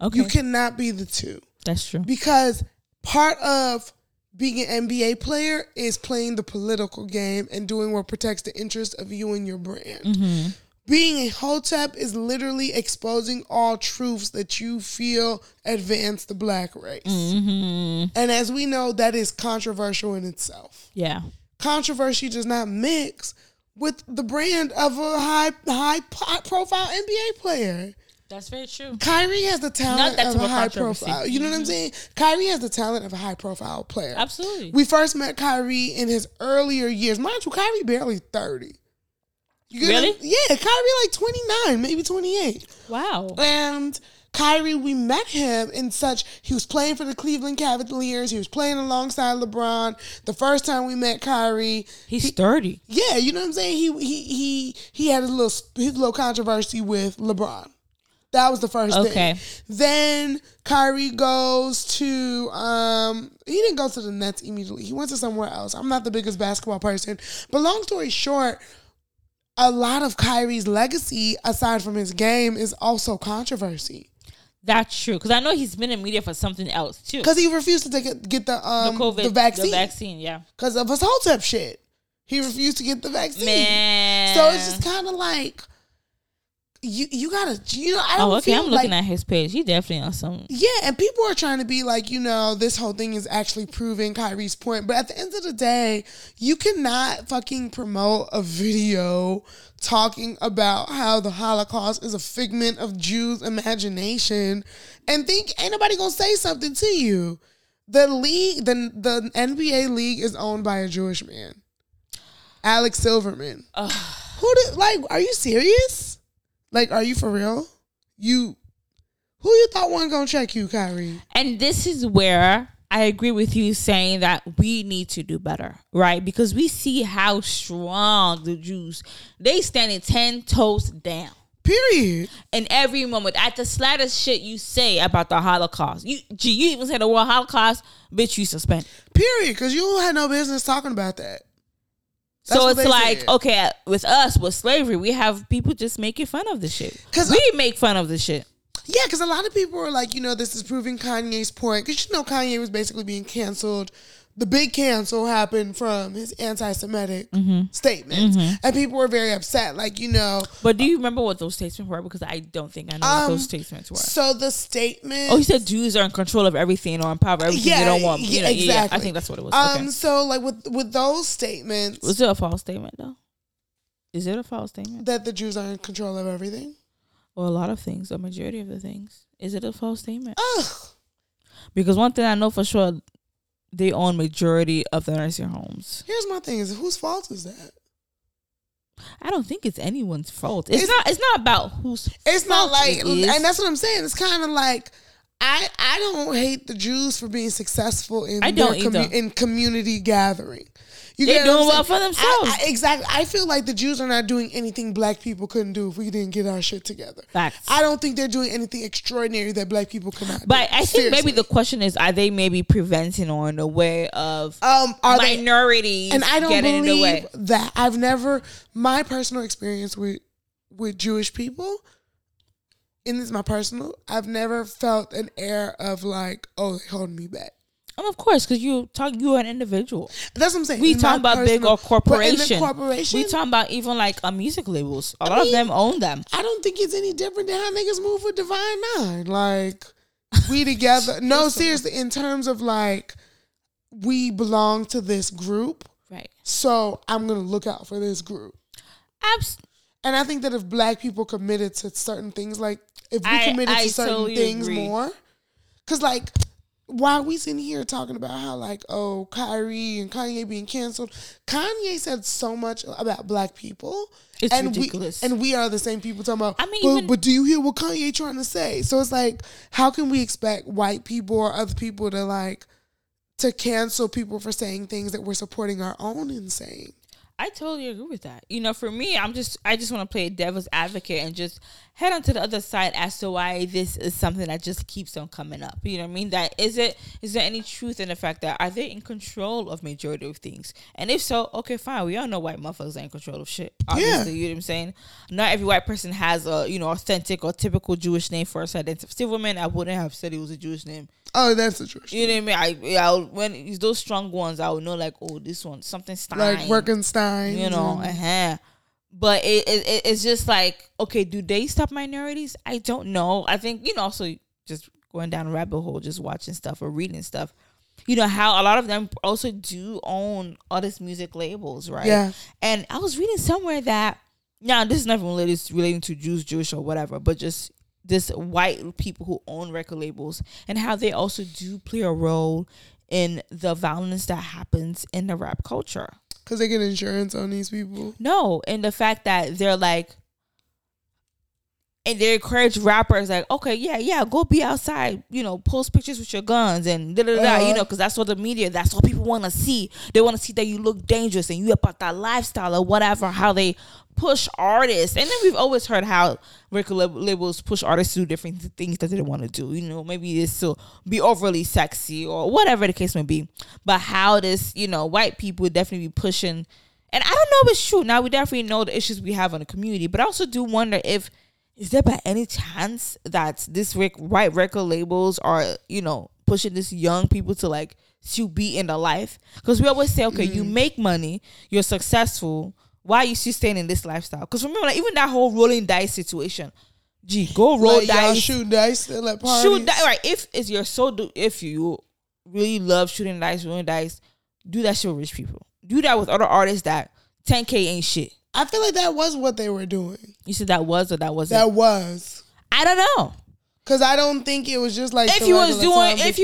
Okay. You cannot be the two. That's true. Because part of being an NBA player is playing the political game and doing what protects the interest of you and your brand. Mm-hmm. Being a hotep is literally exposing all truths that you feel advance the black race. Mm-hmm. And as we know, that is controversial in itself. Yeah. Controversy does not mix with the brand of a high-profile NBA player. That's very true. Kyrie has the talent of a high profile. You know what I'm saying? Kyrie has the talent of a high profile player. Absolutely. We first met Kyrie in his earlier years. Mind you, Kyrie barely 30. Really? Yeah, Kyrie like 29, maybe 28. Wow. And Kyrie, we met him in such, he was playing for the Cleveland Cavaliers. He was playing alongside LeBron. The first time we met Kyrie. He's 30. Yeah, you know what I'm saying? He had his little controversy with LeBron. That was the first thing. Then Kyrie goes to, he didn't go to the Nets immediately. He went to somewhere else. I'm not the biggest basketball person. But long story short, a lot of Kyrie's legacy, aside from his game, is also controversy. That's true. Because I know he's been in media for something else, too. Because he refused to get the COVID, the vaccine. The vaccine, yeah. Because of his whole type shit. He refused to get the vaccine. Man. So it's just kind of like... You gotta, you know, I don't feel I'm looking at his page. He definitely on something. Yeah, and people are trying to be like, you know, this whole thing is actually proving Kyrie's point. But at the end of the day, you cannot fucking promote a video talking about how the Holocaust is a figment of Jews' imagination and think ain't nobody gonna say something to you. The league, the NBA league is owned by a Jewish man. Alex Silverman. Are you serious? Like, are you for real? Who you thought wasn't going to check you, Kyrie? And this is where I agree with you saying that we need to do better, right? Because we see how strong the Jews, they standing 10 toes down. Period. In every moment. At the slightest shit you say about the Holocaust. You even say the word Holocaust, bitch, you suspended. Period. Because you had no business talking about that. So it's like, okay, with us, with slavery, we have people just making fun of this shit. Because we make fun of this shit. Yeah, because a lot of people are like, you know, this is proving Kanye's point. Because, you know, Kanye was basically being canceled. The big cancel happened from his anti-Semitic statements. Mm-hmm. And people were very upset, like, you know. But do you remember what those statements were? Because I don't think I know what those statements were. So the statement... Oh, he said Jews are in control of everything or in power of everything they don't want. Yeah, you know, exactly. Yeah, I think that's what it was. Okay. So, like, with those statements... Was it a false statement, though? Is it a false statement? That the Jews are in control of everything? Well, a lot of things. A majority of the things. Is it a false statement? Ugh. Because one thing I know for sure... They own majority of the nursing homes. Here's my thing: is whose fault is that? I don't think it's anyone's fault. It's not. It's not about whose. It's fault not like, it is. And that's what I'm saying. It's kind of like I don't hate the Jews for being successful in community gathering. They're doing well for themselves. Exactly. I feel like the Jews are not doing anything black people couldn't do if we didn't get our shit together. Facts. I don't think they're doing anything extraordinary that black people cannot do. But I think maybe the question is, are they maybe preventing or in a way of minorities getting in the way? And I don't believe that. I've never, my personal experience with Jewish people, and this is my personal, I've never felt an air of like, oh, they're holding me back. And of course, because you're an individual. That's what I'm saying. We talk about big or corporation. We talk about even like music labels. A lot of them own them. I don't think it's any different than how niggas move with Divine Nine. Like, we together. No, seriously. In terms of like, we belong to this group. Right. So I'm going to look out for this group. Absolutely. And I think that if black people committed to certain things, like if we committed to certain things more. Because like. while we sitting here talking about how, like, oh, Kyrie and Kanye being canceled, Kanye said so much about black people. It's ridiculous. We are the same people talking about, I mean, but do you hear what Kanye trying to say? So it's like, how can we expect white people or other people to, like, to cancel people for saying things that we're supporting our own in saying? I totally agree with that. You know, for me, I just want to play devil's advocate and just head on to the other side as to why this is something that just keeps on coming up. You know what I mean? That is there any truth in the fact that are they in control of majority of things? And if so, okay, fine. We all know white motherfuckers are in control of shit. Obviously, yeah. You know what I'm saying? Not every white person has a, you know, authentic or typical Jewish name for us. Still, women, I wouldn't have said it was a Jewish name. Oh, that's a Jewish name. What I mean? When it's those strong ones, I would know, like, oh, this one, something Stein. Like Workenstein. You know, But it's just like, okay, do they stop minorities? I don't know. I think, you know, also just going down a rabbit hole, just watching stuff or reading stuff. You know how a lot of them also do own artist music labels, right? Yeah. And I was reading somewhere that, now this is not even relating to Jews, Jewish, or whatever, but just this white people who own record labels and how they also do play a role in the violence that happens in the rap culture. Because they get insurance on these people? No. And the fact that they're like, and they encourage rappers like, okay, yeah, go be outside, you know, post pictures with your guns and da-da-da, you know, because that's what the media, that's what people want to see. They want to see that you look dangerous and you about that lifestyle or whatever, how they push artists. And then we've always heard how record labels push artists to do different things that they don't want to do. You know, maybe it's to be overly sexy or whatever the case may be. But how this, you know, white people definitely be pushing. And I don't know if it's true. Now, we definitely know the issues we have on the community. But I also do wonder if, is there by any chance that this white record labels are, you know, pushing this young people to, like, to be in the life? Because we always say, okay, you make money, you're successful, why are you still staying in this lifestyle? Because remember, like, even that whole rolling dice situation. Gee, go roll like, dice. Y'all shoot dice still at parties. Shoot dice. Right, if you really love shooting dice, rolling dice, do that shit with rich people. Do that with other artists that 10K ain't shit. I feel like that was what they were doing. You said that was or that wasn't? That was. I don't know. Because I don't think it was just like, if he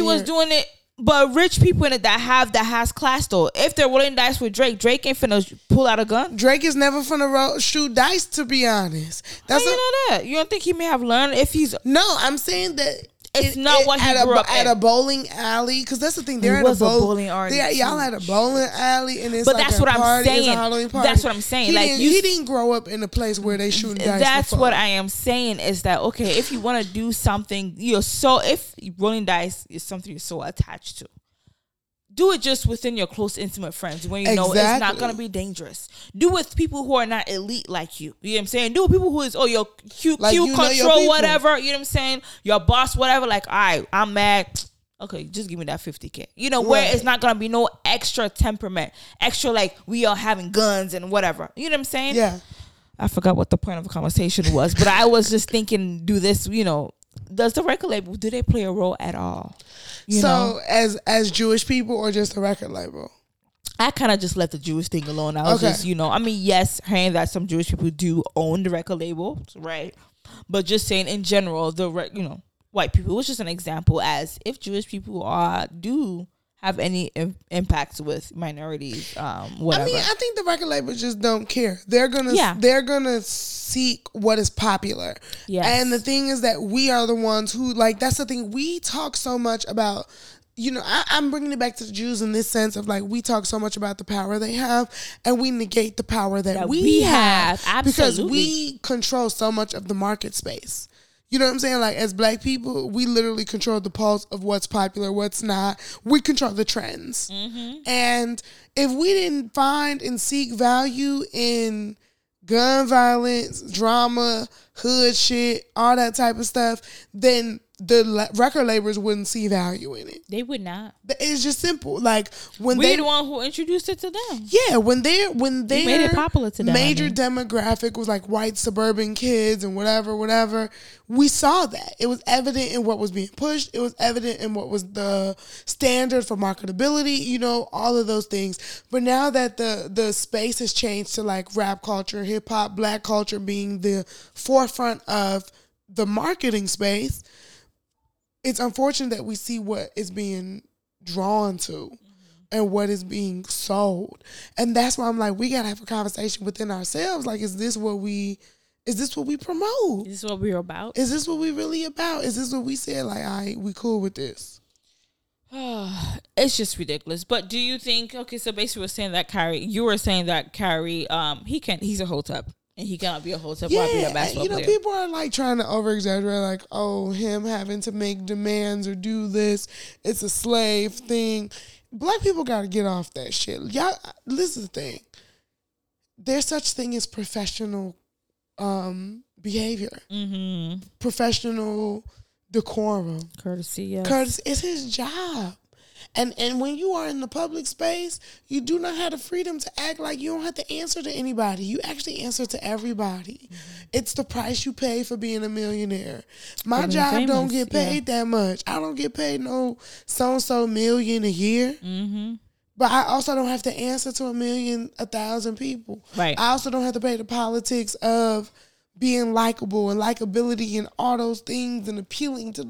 was doing it, but rich people in it that has class though. If they're rolling dice with Drake ain't finna pull out a gun. Drake is never finna shoot dice, to be honest. How do you know that? You don't think he may have learned if he's? No, I'm saying that. It's not what he grew up at. At a bowling alley, because that's the thing. They're at a bowling alley. Y'all at a bowling alley, and it's like a party, it's a Halloween party. That's what I'm saying. Like, he didn't grow up in a place where they shoot dice. That's what I am saying is that, okay, if you want to do something, if rolling dice is something you're so attached to, do it just within your close, intimate friends when you know it's not going to be dangerous. Do with people who are not elite like you. You know what I'm saying? Do with people who is, your cute, like, you control, whatever. You know what I'm saying? Your boss, whatever. Like, all right, I'm mad. Okay, just give me that 50K. You know, where it's not going to be no extra temperament. Extra, like, we are having guns and whatever. You know what I'm saying? Yeah. I forgot what the point of the conversation was, but I was just thinking, do this, you know. Does the record label, do they play a role at all? You know? as Jewish people or just the record label? I kind of just let the Jewish thing alone. I was just, you know, I mean, yes, hearing that some Jewish people do own the record label, right? But just saying in general, white people was just an example as if Jewish people do have any impacts with minorities, whatever. I mean, I think the record labels just don't care. They're gonna seek what is popular. Yes. And the thing is that we are the ones who, like, that's the thing. We talk so much about, you know, I'm bringing it back to the Jews in this sense of, like, we talk so much about the power they have and we negate the power that we have. Absolutely. Because we control so much of the market space. You know what I'm saying? Like, as black people, we literally control the pulse of what's popular, what's not. We control the trends. Mm-hmm. And if we didn't find and seek value in gun violence, drama, hood shit, all that type of stuff, then the record labels wouldn't see value in it. They would not. It's just simple. Like, when we're the one who introduced it to them. Yeah, when they made it popular to them. Major demographic was like white suburban kids and whatever. We saw that. It was evident in what was being pushed. It was evident in what was the standard for marketability. You know, all of those things. But now that the space has changed to, like, rap culture, hip hop, black culture being the forefront of the marketing space. it's unfortunate that we see what is being drawn to and what is being sold. And that's why I'm like, we got to have a conversation within ourselves. Like, is this what we promote? Is this what we're about? Is this what we really about? Is this what we said? Like, all right, we cool with this. It's just ridiculous. But do you think, okay, so basically you were saying that Kyrie, he's a whole tub. And he cannot be a whole tub while being a basketball player. People are like trying to over exaggerate, like, oh, him having to make demands or do this. It's a slave thing. Black people got to get off that shit. Y'all, this is the thing. There's such thing as professional behavior. Mm-hmm. Professional decorum. Courtesy, yes. Courtesy. It's his job. And when you are in the public space, you do not have the freedom to act like you don't have to answer to anybody. You actually answer to everybody. Mm-hmm. It's the price you pay for being a millionaire. My job famous. Don't get paid that much. I don't get paid no so-and-so million a year. Mm-hmm. But I also don't have to answer to a thousand people. Right. I also don't have to pay the politics of being likable and likability and all those things and appealing to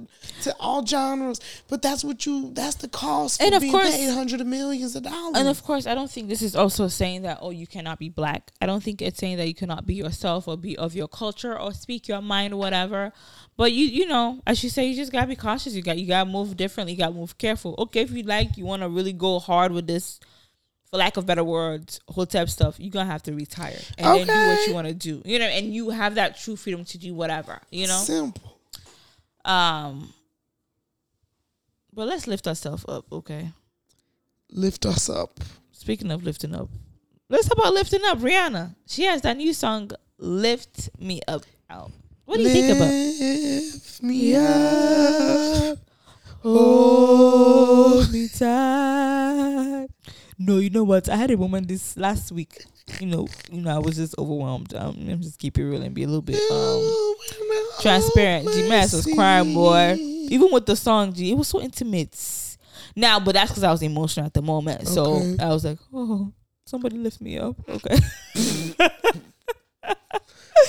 all genres. But that's the cost for being paid hundreds of millions of dollars. And of course, I don't think this is also saying that, oh, you cannot be black. I don't think it's saying that you cannot be yourself or be of your culture or speak your mind or whatever. But you know, as you say, you just gotta be cautious. You gotta move differently. You gotta move careful. Okay, if you wanna really go hard with this, for lack of better words, whole type stuff, you're going to have to retire and then do what you want to do. You know, and you have that true freedom to do whatever, you know? Simple. But let's lift ourselves up, okay? Lift us up. Speaking of lifting up, let's talk about lifting up Rihanna. She has that new song, Lift Me Up. What do you think about it? Lift me up. Hold me tight. No, you know what? I had a moment this last week. You know, I was just overwhelmed. I'm just keep it real and be a little bit transparent. G Mass was crying, boy. Even with the song, G, it was so intimate. Now, but that's because I was emotional at the moment. Okay. So I was like, oh, somebody lift me up. Okay.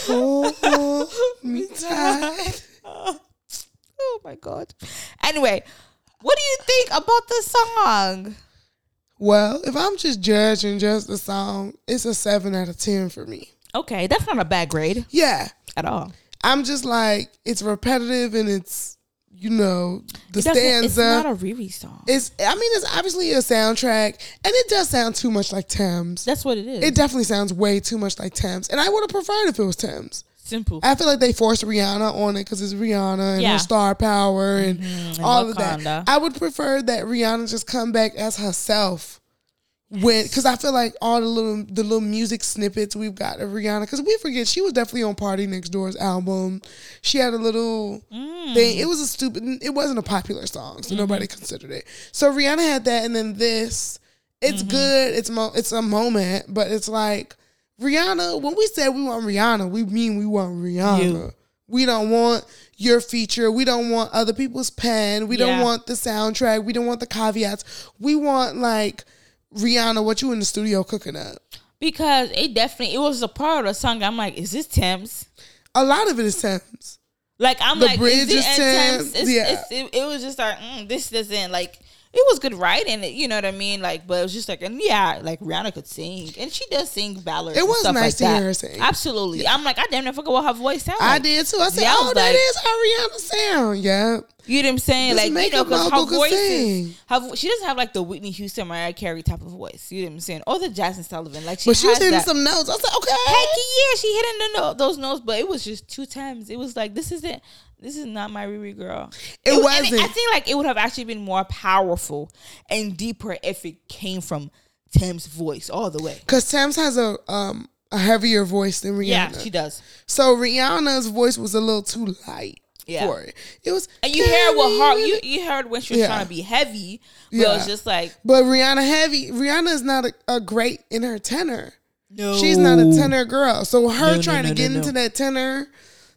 Oh, me tight. Oh my God. Anyway, what do you think about the song? Well, if I'm just judging just the song, it's a 7 out of 10 for me. Okay, that's not a bad grade. Yeah, at all. I'm just like, it's repetitive and it's, you know, the stanza. It's not a Riri song. It's obviously a soundtrack, and it does sound too much like Tems. That's what it is. It definitely sounds way too much like Tems, and I would have preferred if it was Tems. Simple. I feel like they forced Rihanna on it because it's Rihanna and her star power and all and Wakanda. Of that. I would prefer that Rihanna just come back as herself, because I feel like all the little music snippets we've got of Rihanna, because we forget she was definitely on Party Next Door's album. She had a little thing. It was it wasn't a popular song, so nobody considered it. So Rihanna had that, and then this. It's good. It's a moment, but it's like, Rihanna, when we said we want Rihanna, we mean we want Rihanna. You. We don't want your feature. We don't want other people's pen. We don't want the soundtrack. We don't want the caveats. We want, like, Rihanna, what you in the studio cooking up. Because it was a part of the song. I'm like, is this Tems? A lot of it is Tems. Like, I'm the like, bridge is it Tems? It was just like, this doesn't, like... It was good writing, you know what I mean? Like, but it was just like, and like Rihanna could sing, and she does sing ballads. It was stuff nice like to hear her sing. Absolutely, yeah. I'm like, I damn near forgot what her voice sounded. I did too. I said, I was that is how Rihanna sound. Yeah, you know what I'm saying? Just like, you know, because her voice, she doesn't have like the Whitney Houston, Mariah Carey type of voice. You know what I'm saying? Or the Jasmine Sullivan. Like, she was hitting some notes. I was like, okay, heck yeah, she hitting those notes, but it was just 2 times. It was like, this is it. This is not my Riri girl. It wasn't. I think like it would have actually been more powerful and deeper if it came from Tems' voice all the way. Because Tems has a heavier voice than Rihanna. Yeah, she does. So Rihanna's voice was a little too light for it. It was. And you heard what her you heard when she was trying to be heavy, but it was just like. But Rihanna heavy. Rihanna is not a great in her tenor. No, she's not a tenor girl. So her trying to get into that tenor.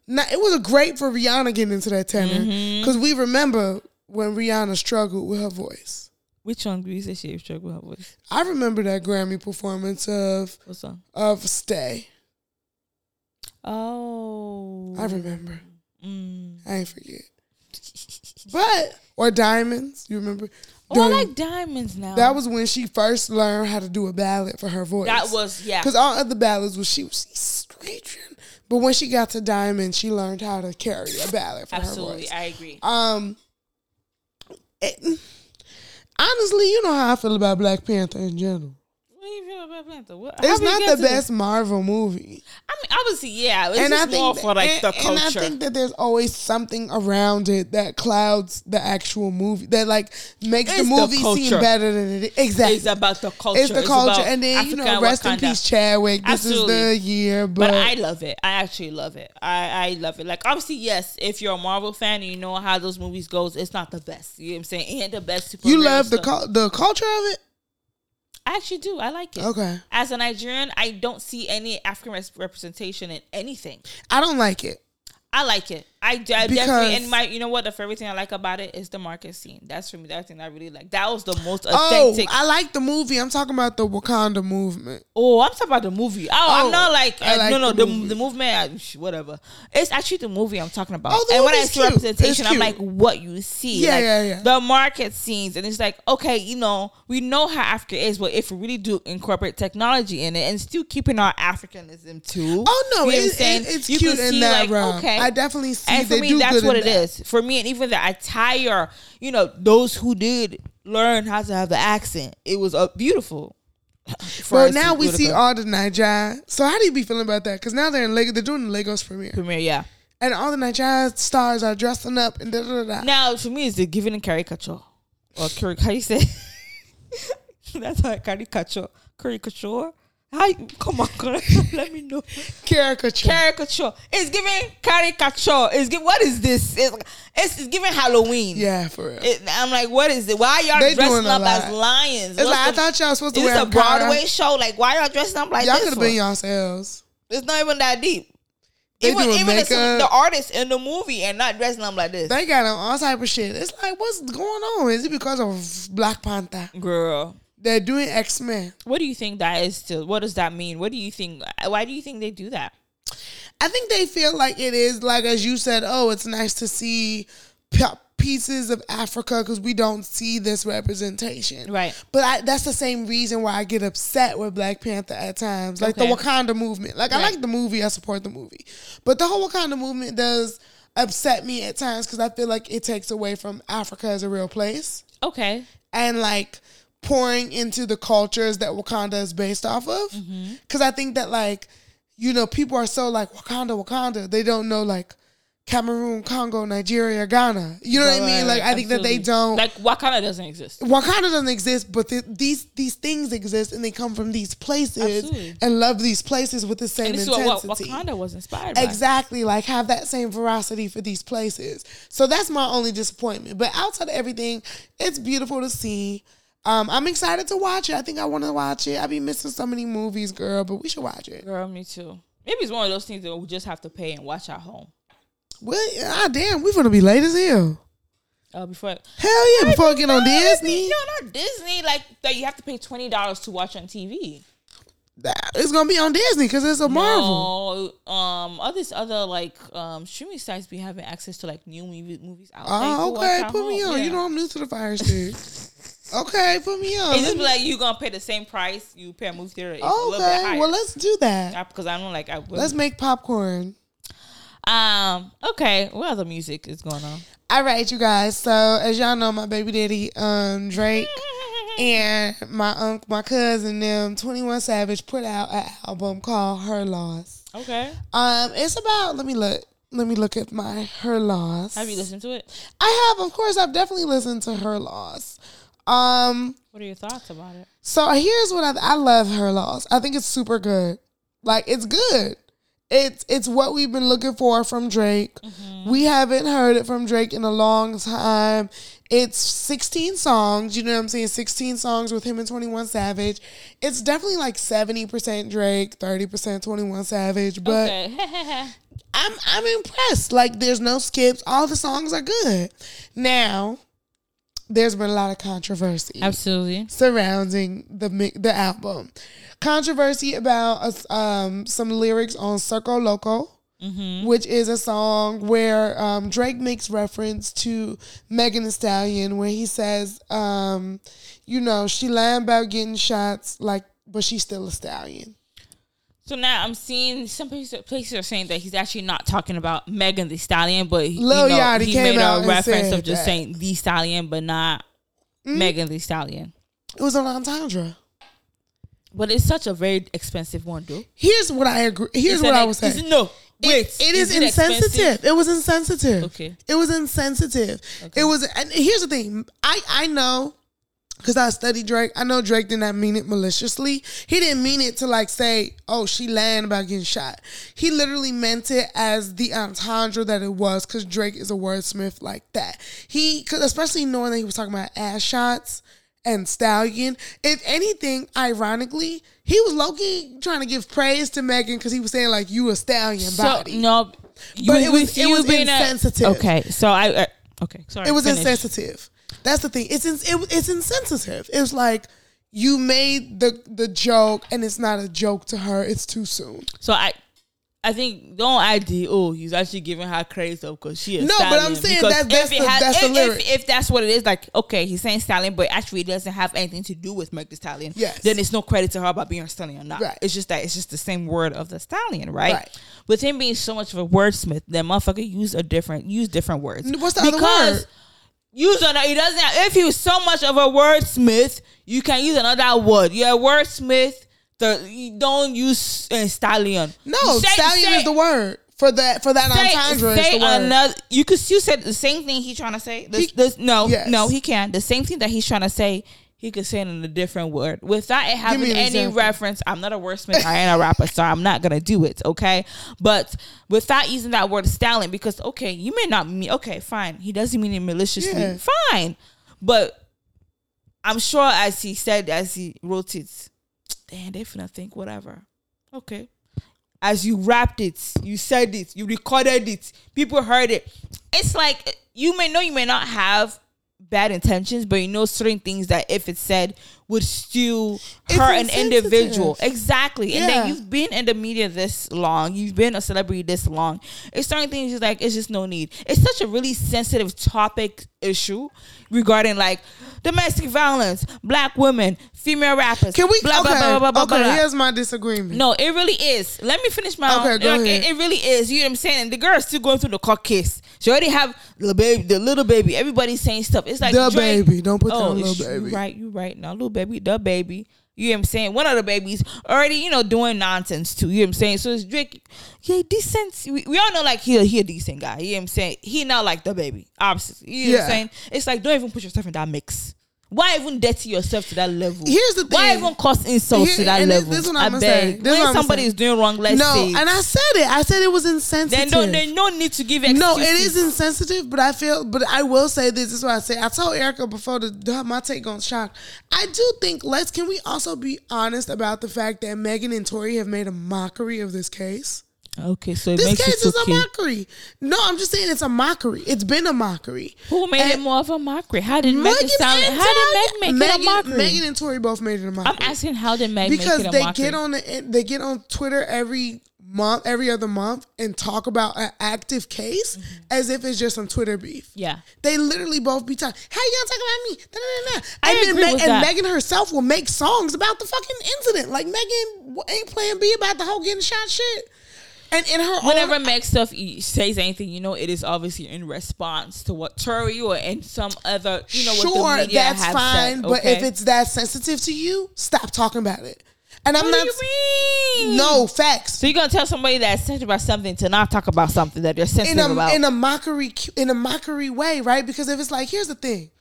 Now, it was great for Rihanna getting into that tenor, because we remember when Rihanna struggled with her voice. Which song do you say she struggled with her voice? I remember that Grammy performance of... What song? Of Stay. Oh. I remember. I ain't forget. But or diamonds, you remember? Oh, I like diamonds now. That was when she first learned how to do a ballad for her voice. That was, yeah. Because all other ballads was she was screeching. But when she got to diamond, she learned how to carry a ballad for her voice. Absolutely, I agree. Honestly, you know how I feel about Black Panther in general. What do you feel about Black Panther? It's not the best Marvel movie. I mean, obviously, yeah. It's just more for like the culture. And I think that there's always something around it that clouds the actual movie. That like makes the movie seem better than it is. Exactly. It's about the culture. It's the culture. And then, you know, rest in peace, Chadwick. This is the year. But I love it. I actually love it. I love it. Like, obviously, yes, if you're a Marvel fan and you know how those movies goes, it's not the best. You know what I'm saying? It ain't the best. You love the culture of it? I actually do. I like it. Okay. As a Nigerian, I don't see any African representation in anything. I don't like it. I like it. I definitely, and you know what? The favorite thing I like about it is the market scene. That's for me. That's the thing I really like. That was the most authentic. Oh, I like the movie. I'm talking about the Wakanda movement. Oh, I'm talking about the movie. Oh, I'm not like, the movement, whatever. It's actually the movie I'm talking about. Oh, the and when I see cute. Representation, I'm like, what you see. Yeah, like, yeah. The market scenes. And it's like, okay, you know, we know how Africa is, but if we really do incorporate technology in it and still keeping our Africanism too. Oh, no, it's you cute in that realm. Okay. I definitely see. And for me, that's what it is. For me, and even the attire, you know, those who did learn how to have the accent, it was beautiful. Well, now we see all the Nigeria. So how do you be feeling about that? Because now they're in Lagos. They're doing the Lagos premiere, yeah. And all the Nigeria stars are dressing up and da da da. Now, to me, it's the giving caricature or how you say? That's how caricature. Come on, girl. Let me know. Caricature. It's giving caricature. What is this? It's giving Halloween. Yeah, for real. I'm like, what is it? Why are y'all dressing up as lions? It's like, I thought y'all supposed to wear a Broadway show. Like, why y'all dressing up like this? Y'all could have been yourselves. It's not even that deep. Even the artists in the movie and not dressing them like this. They got all type of shit. It's like, what's going on? Is it because of Black Panther? Girl. They're doing X-Men. What do you think that is still? What does that mean? What do you think? Why do you think they do that? I think they feel like it is, like, as you said, oh, it's nice to see pieces of Africa because we don't see this representation. Right. But that's the same reason why I get upset with Black Panther at times. Like the Wakanda movement. Like, I like the movie. I support the movie. But the whole Wakanda movement does upset me at times because I feel like it takes away from Africa as a real place. Okay. And, like, pouring into the cultures that Wakanda is based off of. Mm-hmm. Cause I think that, like, you know, people are so like Wakanda. They don't know, like, Cameroon, Congo, Nigeria, Ghana. You know what I mean? Like, I think that they don't. Like, Wakanda doesn't exist. But these things exist, and they come from these places and love these places with the same intensity. What Wakanda was inspired by. Exactly. Like, have that same veracity for these places. So that's my only disappointment. But outside of everything, it's beautiful to see. I'm excited to watch it. I think I want to watch it. I've been missing so many movies, girl, but we should watch it. Girl, me too. Maybe it's one of those things that we just have to pay and watch at home. Well, damn, we're going to be late as hell. Before I get on Disney. No, not Disney. Like, that you have to pay $20 to watch on TV. It's going to be on Disney because it's a Marvel. No, all this other, like, streaming sites be having access to, like, new movies out. Oh, like, okay. Put me on. Yeah. You know I'm new to the fire stick. Okay, put me on. It's just like you're going to pay the same price you pay a movie theater. Okay, well, let's do that. Because I don't like... Let's make popcorn. Okay, what other music is going on? All right, you guys. So, as y'all know, my baby daddy, Drake, and my cousin, 21 Savage, put out an album called Her Loss. Okay. It's about... Let me look at my Her Loss. Have you listened to it? I have, of course. I've definitely listened to Her Loss. What are your thoughts about it? So here's what I love Her Loss. I think it's super good. Like, it's good. It's what we've been looking for from Drake. Mm-hmm. We haven't heard it from Drake in a long time. It's 16 songs. You know what I'm saying? 16 songs with him and 21 Savage. It's definitely like 70% Drake, 30% 21 Savage. But okay. I'm impressed. Like, there's no skips. All the songs are good. Now... There's been a lot of controversy, absolutely, surrounding the album. Controversy about some lyrics on Circo Loco, Mm-hmm. Which is a song where Drake makes reference to Megan Thee Stallion, where he says, you know, she lying about getting shots, like, but she's still a stallion. So now I'm seeing some places are saying that he's actually not talking about Megan Thee Stallion, but he made a reference of just saying the stallion, but not Megan Thee Stallion. It was an entendre. But it's such a very expensive one, though. Here's what I agree. Here's what I was saying. No. Wait, it is insensitive. Expensive? It was insensitive. Okay. It was insensitive. Okay. It was, and here's the thing. I know, because I studied Drake, I know Drake did not mean it maliciously. He didn't mean it to, like, say, oh, she lying about getting shot. He literally meant it as the entendre that it was, because Drake is a wordsmith like that. Because especially knowing that he was talking about ass shots and stallion. If anything, ironically, he was low-key trying to give praise to Megan because he was saying, like, you a stallion body. So, no. But it was insensitive. Okay, so okay, sorry. It was insensitive. That's the thing. It's insensitive. It was like, you made the joke, and it's not a joke to her. It's too soon. So I think the only idea, he's actually giving her crazy though because she is stallion. No, but I'm saying that's the lyric. If that's what it is, like, okay, he's saying stallion, but actually it doesn't have anything to do with Megan Thee Stallion. Yes. Then it's no credit to her about being a stallion or not. Right. It's just that it's just the same word of the stallion, right? With him being so much of a wordsmith, that motherfucker use different words. What's the other word? Use another. He doesn't. If he was so much of a wordsmith, you can use another word. You're a wordsmith. You don't use stallion. No, stallion is the word for that entendre. Say another. You could still say the same thing he's trying to say. No, he can. The same thing that he's trying to say, he could say it in a different word without it having any reference. I'm not a wordsmith. I ain't a rapper, so I'm not gonna do it. Okay, but without using that word stallion, because you may not mean. Okay, fine. He doesn't mean it maliciously. Yeah. Fine, but I'm sure as he said, as he wrote it. And they finna think whatever. Okay. As you rapped it, you said it, you recorded it, people heard it. It's like, you may not have bad intentions, but you know certain things that if it's said would still hurt an individual. Exactly. Yeah. And then you've been in the media this long, you've been a celebrity this long. It's certain things just like, it's just no need. It's such a really sensitive topic issue regarding like domestic violence, black women, female rappers. Can we blah, blah, blah, blah, blah, blah. Here's my disagreement. No, it really is. Let me finish my own. Go ahead. It really is. You know what I'm saying? And the girl's still going through the court case. She already have the little baby. Everybody's saying stuff. It's like the Drake, baby. Don't put the little baby. You right. Now little baby, the baby. You know what I'm saying? One of the babies already, doing nonsense too. You know what I'm saying? So it's Drake. Yeah, decent. We all know, like, he a decent guy. You know what I'm saying? He not like the baby. Obviously. You know what I'm saying? It's like, don't even put yourself in that mix. Why even dirty yourself to that level? Here's the thing. Why even cause insults to that level? This is what I'm going to say. When somebody is doing wrong, let's say. No, and I said it. I said it was insensitive. There's no need to give excuses. No, it is insensitive, but I will say this. This is what I say. I told Erica before my take on Shock. I do think, can we also be honest about the fact that Megan and Tory have made a mockery of this case? Okay, so this case is a mockery. No, I'm just saying it's a mockery. It's been a mockery. Who made it more of a mockery? How did Megan sound? How did Meg make it a mockery? Megan and Tory both made it a mockery. I'm asking how did Meg make it a mockery? Because they get on Twitter every other month and talk about an active case as if it's just some Twitter beef. Yeah. They literally both be talking, how y'all talking about me? Da, da, da, da. And Megan herself will make songs about the fucking incident. Like, Megan ain't playing B about the whole getting shot shit. And in her whenever Meg stuff says anything, it is obviously in response to what Tory or and some other, what the media has said. Sure, that's fine, but if it's that sensitive to you, stop talking about it. And I'm not. What do you mean? No, facts. So you're gonna tell somebody that's sensitive about something to not talk about something that they're sensitive about in a mockery way, right? Because if it's like, here's the thing.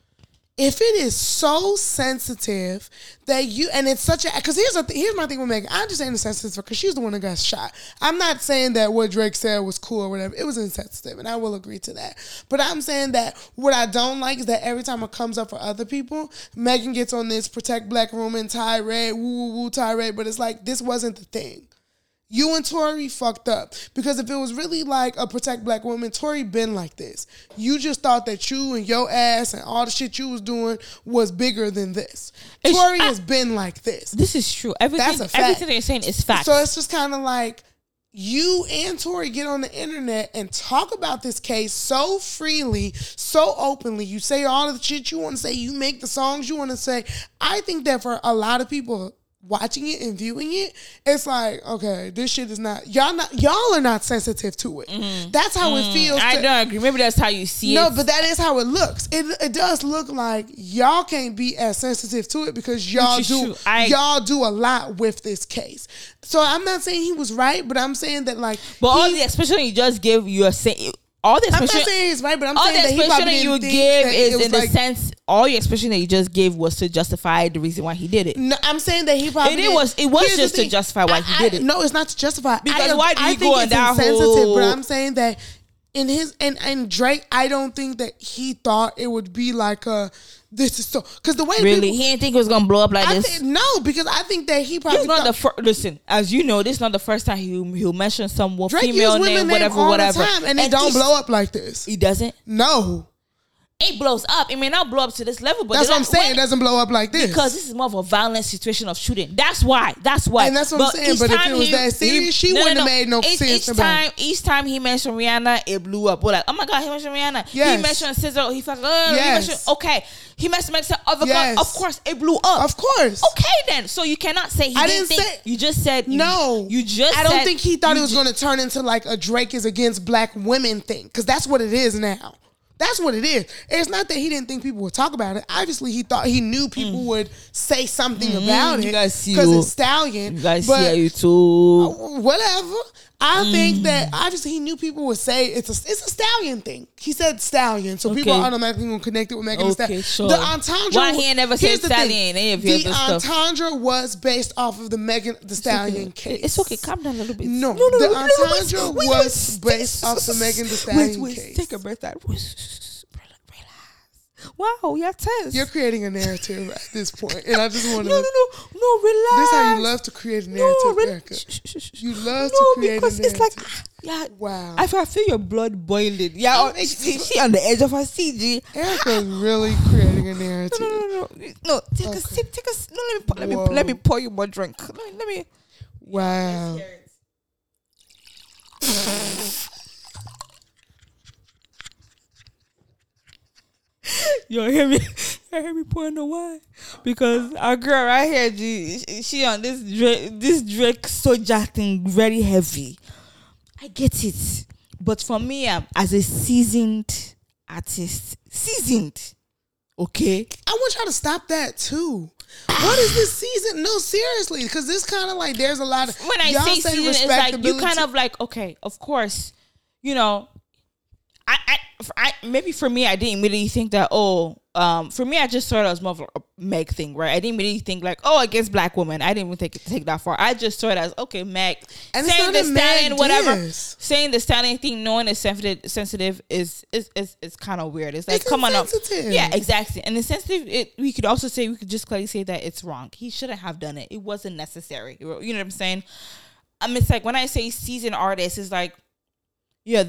If it is so sensitive that because here's my thing with Megan. I'm just saying it's sensitive because she's the one that got shot. I'm not saying that what Drake said was cool or whatever. It was insensitive, and I will agree to that. But I'm saying that what I don't like is that every time it comes up for other people, Megan gets on this protect black woman tirade, woo-woo-woo tirade, but it's like, this wasn't the thing. You and Tory fucked up. Because if it was really like a protect black woman, Tory been like this. You just thought that you and your ass and all the shit you was doing was bigger than this. Tory has been like this. This is true. Everything they're saying is fact. So it's just kind of like, you and Tory get on the internet and talk about this case so freely, so openly. You say all of the shit you want to say. You make the songs you want to say. I think that for a lot of people watching it and viewing it, it's like, okay, this shit is not, y'all are not sensitive to it. Mm-hmm. That's how it feels. I don't agree. Maybe that's how you see it. No, but that is how it looks. It does look like y'all can't be as sensitive to it because y'all do a lot with this case. So I'm not saying he was right, but I'm saying that like, but all the expression you just gave, you're saying all the expression. I'm not saying he's right, but I'm saying that he probably didn't think that it was like, all the expression that you give is in the sense. All your expression that you just gave was to justify the reason why he did it. No, I'm saying that he probably It was just to justify why he did it. No, it's not to justify. Because why do you go on that whole... But I'm saying that in his... And Drake, I don't think that he thought it would be like a... This is so... Because the way... Really? People, he didn't think it was going to blow up like this? No, because I think that he probably... Listen, as you know, this is not the first time he'll mention some female name, whatever. And it don't blow up like this. He doesn't? No. It blows up. It may not blow up to this level, but that's what I'm saying. It doesn't blow up like this because this is more of a violent situation of shooting. That's why. And that's what I'm saying. But if it was that serious, she wouldn't have made no sense about it. Each time he mentioned Rihanna, it blew up. We're like, oh my god, he mentioned Rihanna. Yes. He mentioned SZA. He fucking. Yes. He mentioned, okay. He mentioned some other. Yes. Of course, it blew up. Of course. Okay, then. So you cannot say he didn't think. Say, you just said no. You just. I don't think he thought it was going to turn into like a Drake is against black women thing because that's what it is now. That's what it is. It's not that he didn't think people would talk about it. Obviously, he thought he knew people would say something about it because it's Stallion. You guys see you too. Whatever. I think that obviously he knew people would say it's a Stallion thing. He said Stallion, so people are automatically going to connect it with Megan Thee Stallion. Sure. The entendre. Why he ain't never said Stallion? The entendre was based off of the Megan Thee Stallion case. It's okay. Calm down a little bit. No, the entendre was based off the Megan Thee Stallion case. Take a breath out. Wow, you're tense. You're creating a narrative at this point, and I just want to no, relax. This is how you love to create a narrative, Erica. You love to create a narrative. No, because it's like, wow. I feel your blood boiling. Yeah, she on the edge of her CG. Erica's really creating a narrative. No, take a sip. Take a sip. No, let me pour you more drink. Let me. Wow. Yo, hear me pouring the wine because our girl right here, she on this Drake soldier thing very heavy. I get it, but for me, as a seasoned artist, okay. I want y'all to stop that too. What is this season? No, seriously, because this kind of like there's a lot of when I y'all say season, it's like you kind of like okay, of course, you know. I maybe for me I didn't really think that for me I just saw it as more of a Meg thing, right? I didn't really think like against black women. I didn't even take that far. I just saw it as okay Meg and saying the Stallion whatever is. Saying the Stallion thing knowing it's sensitive is kind of weird. It's like it's come on up. Yeah, exactly. And the sensitive we could just clearly say that it's wrong. He shouldn't have done it. It wasn't necessary. You know what I'm saying? It's like when I say seasoned artists, it's like yeah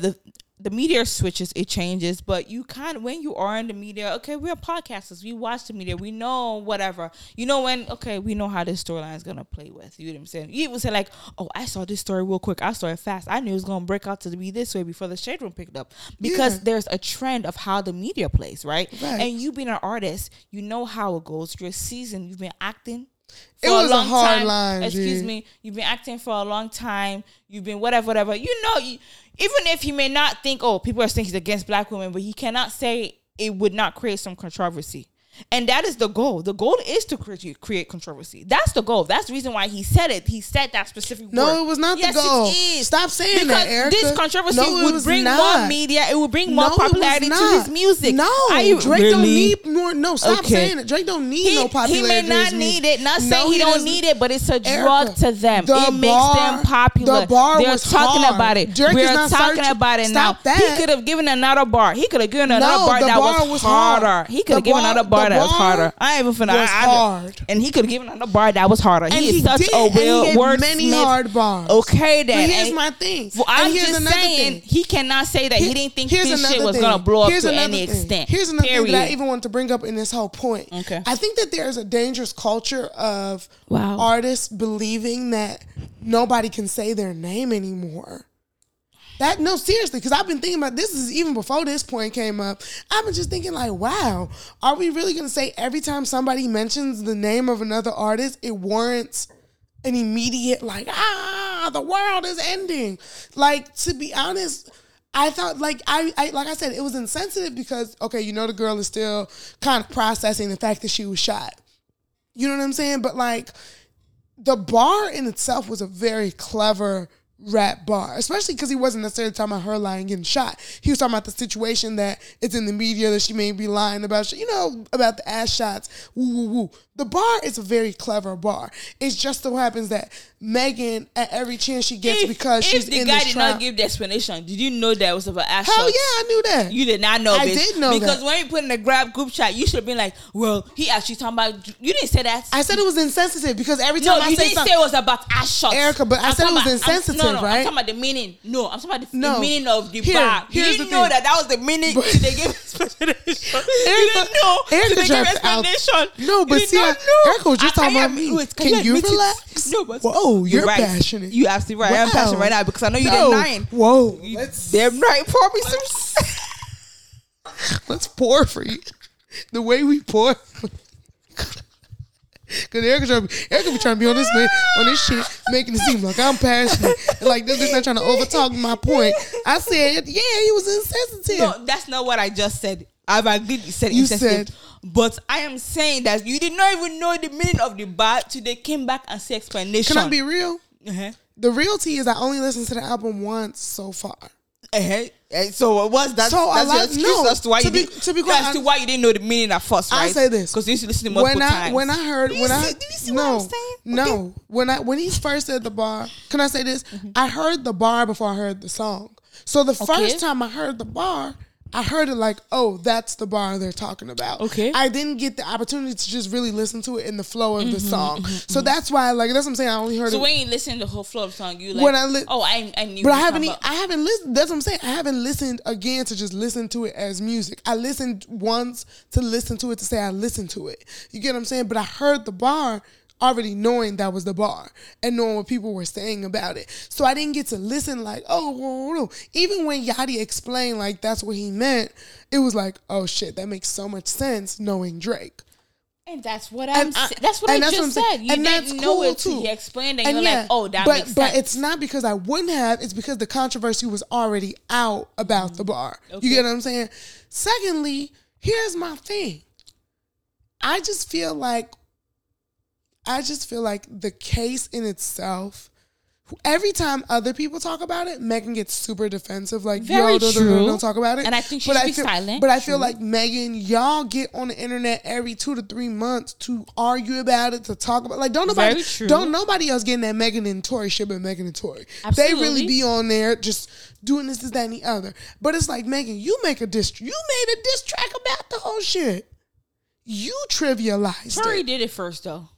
the media switches, it changes, but you can't, when you are in the media, okay, we're podcasters, we watch the media, we know whatever, you know when, okay, we know how this storyline is going to play with, you know what I'm saying? You even say like, oh, I saw this story real quick, I saw it fast, I knew it was going to break out to be this way before the Shade Room picked up, because there's a trend of how the media plays, right? And you being an artist, you know how it goes, you're seasoned, you've been acting, for it was a hard time. Line. Excuse me. You've been acting for a long time. You've been whatever. You know, even if he may not think, oh, people are saying he's against black women, but he cannot say it would not create some controversy. And that is the goal. The goal is to create controversy. That's the goal. That's the reason why he said it. He said that specific word. No, it was not the goal. Yes, it is. Stop saying because that, Erica. This controversy would bring more media. It would bring more popularity to his music. No, Drake don't need more. No, stop saying it. Drake don't need no popularity. He may not need it. Not saying he don't need it, but it's a drug to them. It makes them popular. The bar They're was talking hard. About it. Drake We're is not talking searching. About it stop now. That. He could have given another bar. He could have given another bar that was harder. He could have given another bar. That was harder. I ain't even finna. And he could have given another bar that was harder. And he is such a well word. Many hard bars. Okay, then. But here's my thing. Well, I'm just saying he cannot say that he didn't think this shit was gonna blow up to any extent. Here's another thing that I even wanted to bring up in this whole point. Okay, I think that there is a dangerous culture of artists believing that nobody can say their name anymore. That, no, seriously, because I've been thinking about this is even before this point came up. I've been just thinking like, wow, are we really going to say every time somebody mentions the name of another artist, it warrants an immediate like, the world is ending. Like, to be honest, I thought like I like I said, it was insensitive because, okay, you know, the girl is still kind of processing the fact that she was shot. You know what I'm saying? But like the bar in itself was a very clever rap bar, especially because he wasn't necessarily talking about her lying and getting shot. He was talking about the situation that it's in the media that she may be lying about, you know, about the ass shots. Woo, woo, woo. The bar is a very clever bar. It just so happens that Megan, at every chance she gets, because she's in this trial. If the guy did not give the explanation, did you know that it was about ass shots? Hell yeah, I knew that. You did not know. I did know that. Because when you put in the Grab group chat, you should have been like, well, he actually talking about, you didn't say that. I said it was insensitive because every time I say something. No, you didn't say it was about ass shots. Erica, but I said it was insensitive. No, right? I'm talking about the meaning. No, I'm talking about the meaning of the bar. You didn't know that was the meaning till they gave explanation. You didn't know till they gave explanation. No, but see, Erica was just talking about me. Can you relax? No, but whoa, you're right. Passionate. You absolutely right. Wow. I am passionate right now because I know you're denying. Whoa, they're right. Pour me some. Let's pour for you. The way we pour. Cause Erica be trying to be on this man, on this shit, making it seem like I'm passionate, like this is not trying to overtalk my point. I said, yeah, he was insensitive. No, that's not what I just said. I've agreed. You said insensitive. But I am saying that you did not even know the meaning of the bar till they came back and say explanation. Can I be real? Uh-huh. The reality is I only listened to the album once so far. Uh-huh. So what's that? So that's your excuse as to why you didn't know the meaning at first, right? I say this because you used to listen to multiple times. When I heard, when he first said the bar, can I say this? Mm-hmm. I heard the bar before I heard the song. So the first time I heard the bar, I heard it like, oh, that's the bar they're talking about. Okay. I didn't get the opportunity to just really listen to it in the flow of the song. Mm-hmm, so that's why, like, that's what I'm saying. I only heard it. So when you listen to the whole flow of the song, you like, I knew. But I haven't listened. That's what I'm saying. I haven't listened again to just listen to it as music. I listened once to listen to it to say I listened to it. You get what I'm saying? But I heard the bar already knowing that was the bar and knowing what people were saying about it. So I didn't get to listen like, oh, even when Yachty explained like that's what he meant, it was like, oh shit, that makes so much sense knowing Drake. And that's what I just said. You didn't know it too. He explained and you're like, oh, that makes sense. But it's not because I wouldn't have, it's because the controversy was already out about the bar. Okay. You get what I'm saying? Secondly, here's my thing. I just feel like the case in itself, every time other people talk about it, Megan gets super defensive. Like, yo, don't talk about it. And I think she should be silent. But I feel like, Megan, y'all get on the internet every 2 to 3 months to argue about it, to talk about it. Like, don't nobody else getting that Megan and Tory shit but Megan and Tory. Absolutely. They really be on there just doing this, that, and the other. But it's like, Megan, you made a diss track about the whole shit. You trivialized it. Tory did it first, though.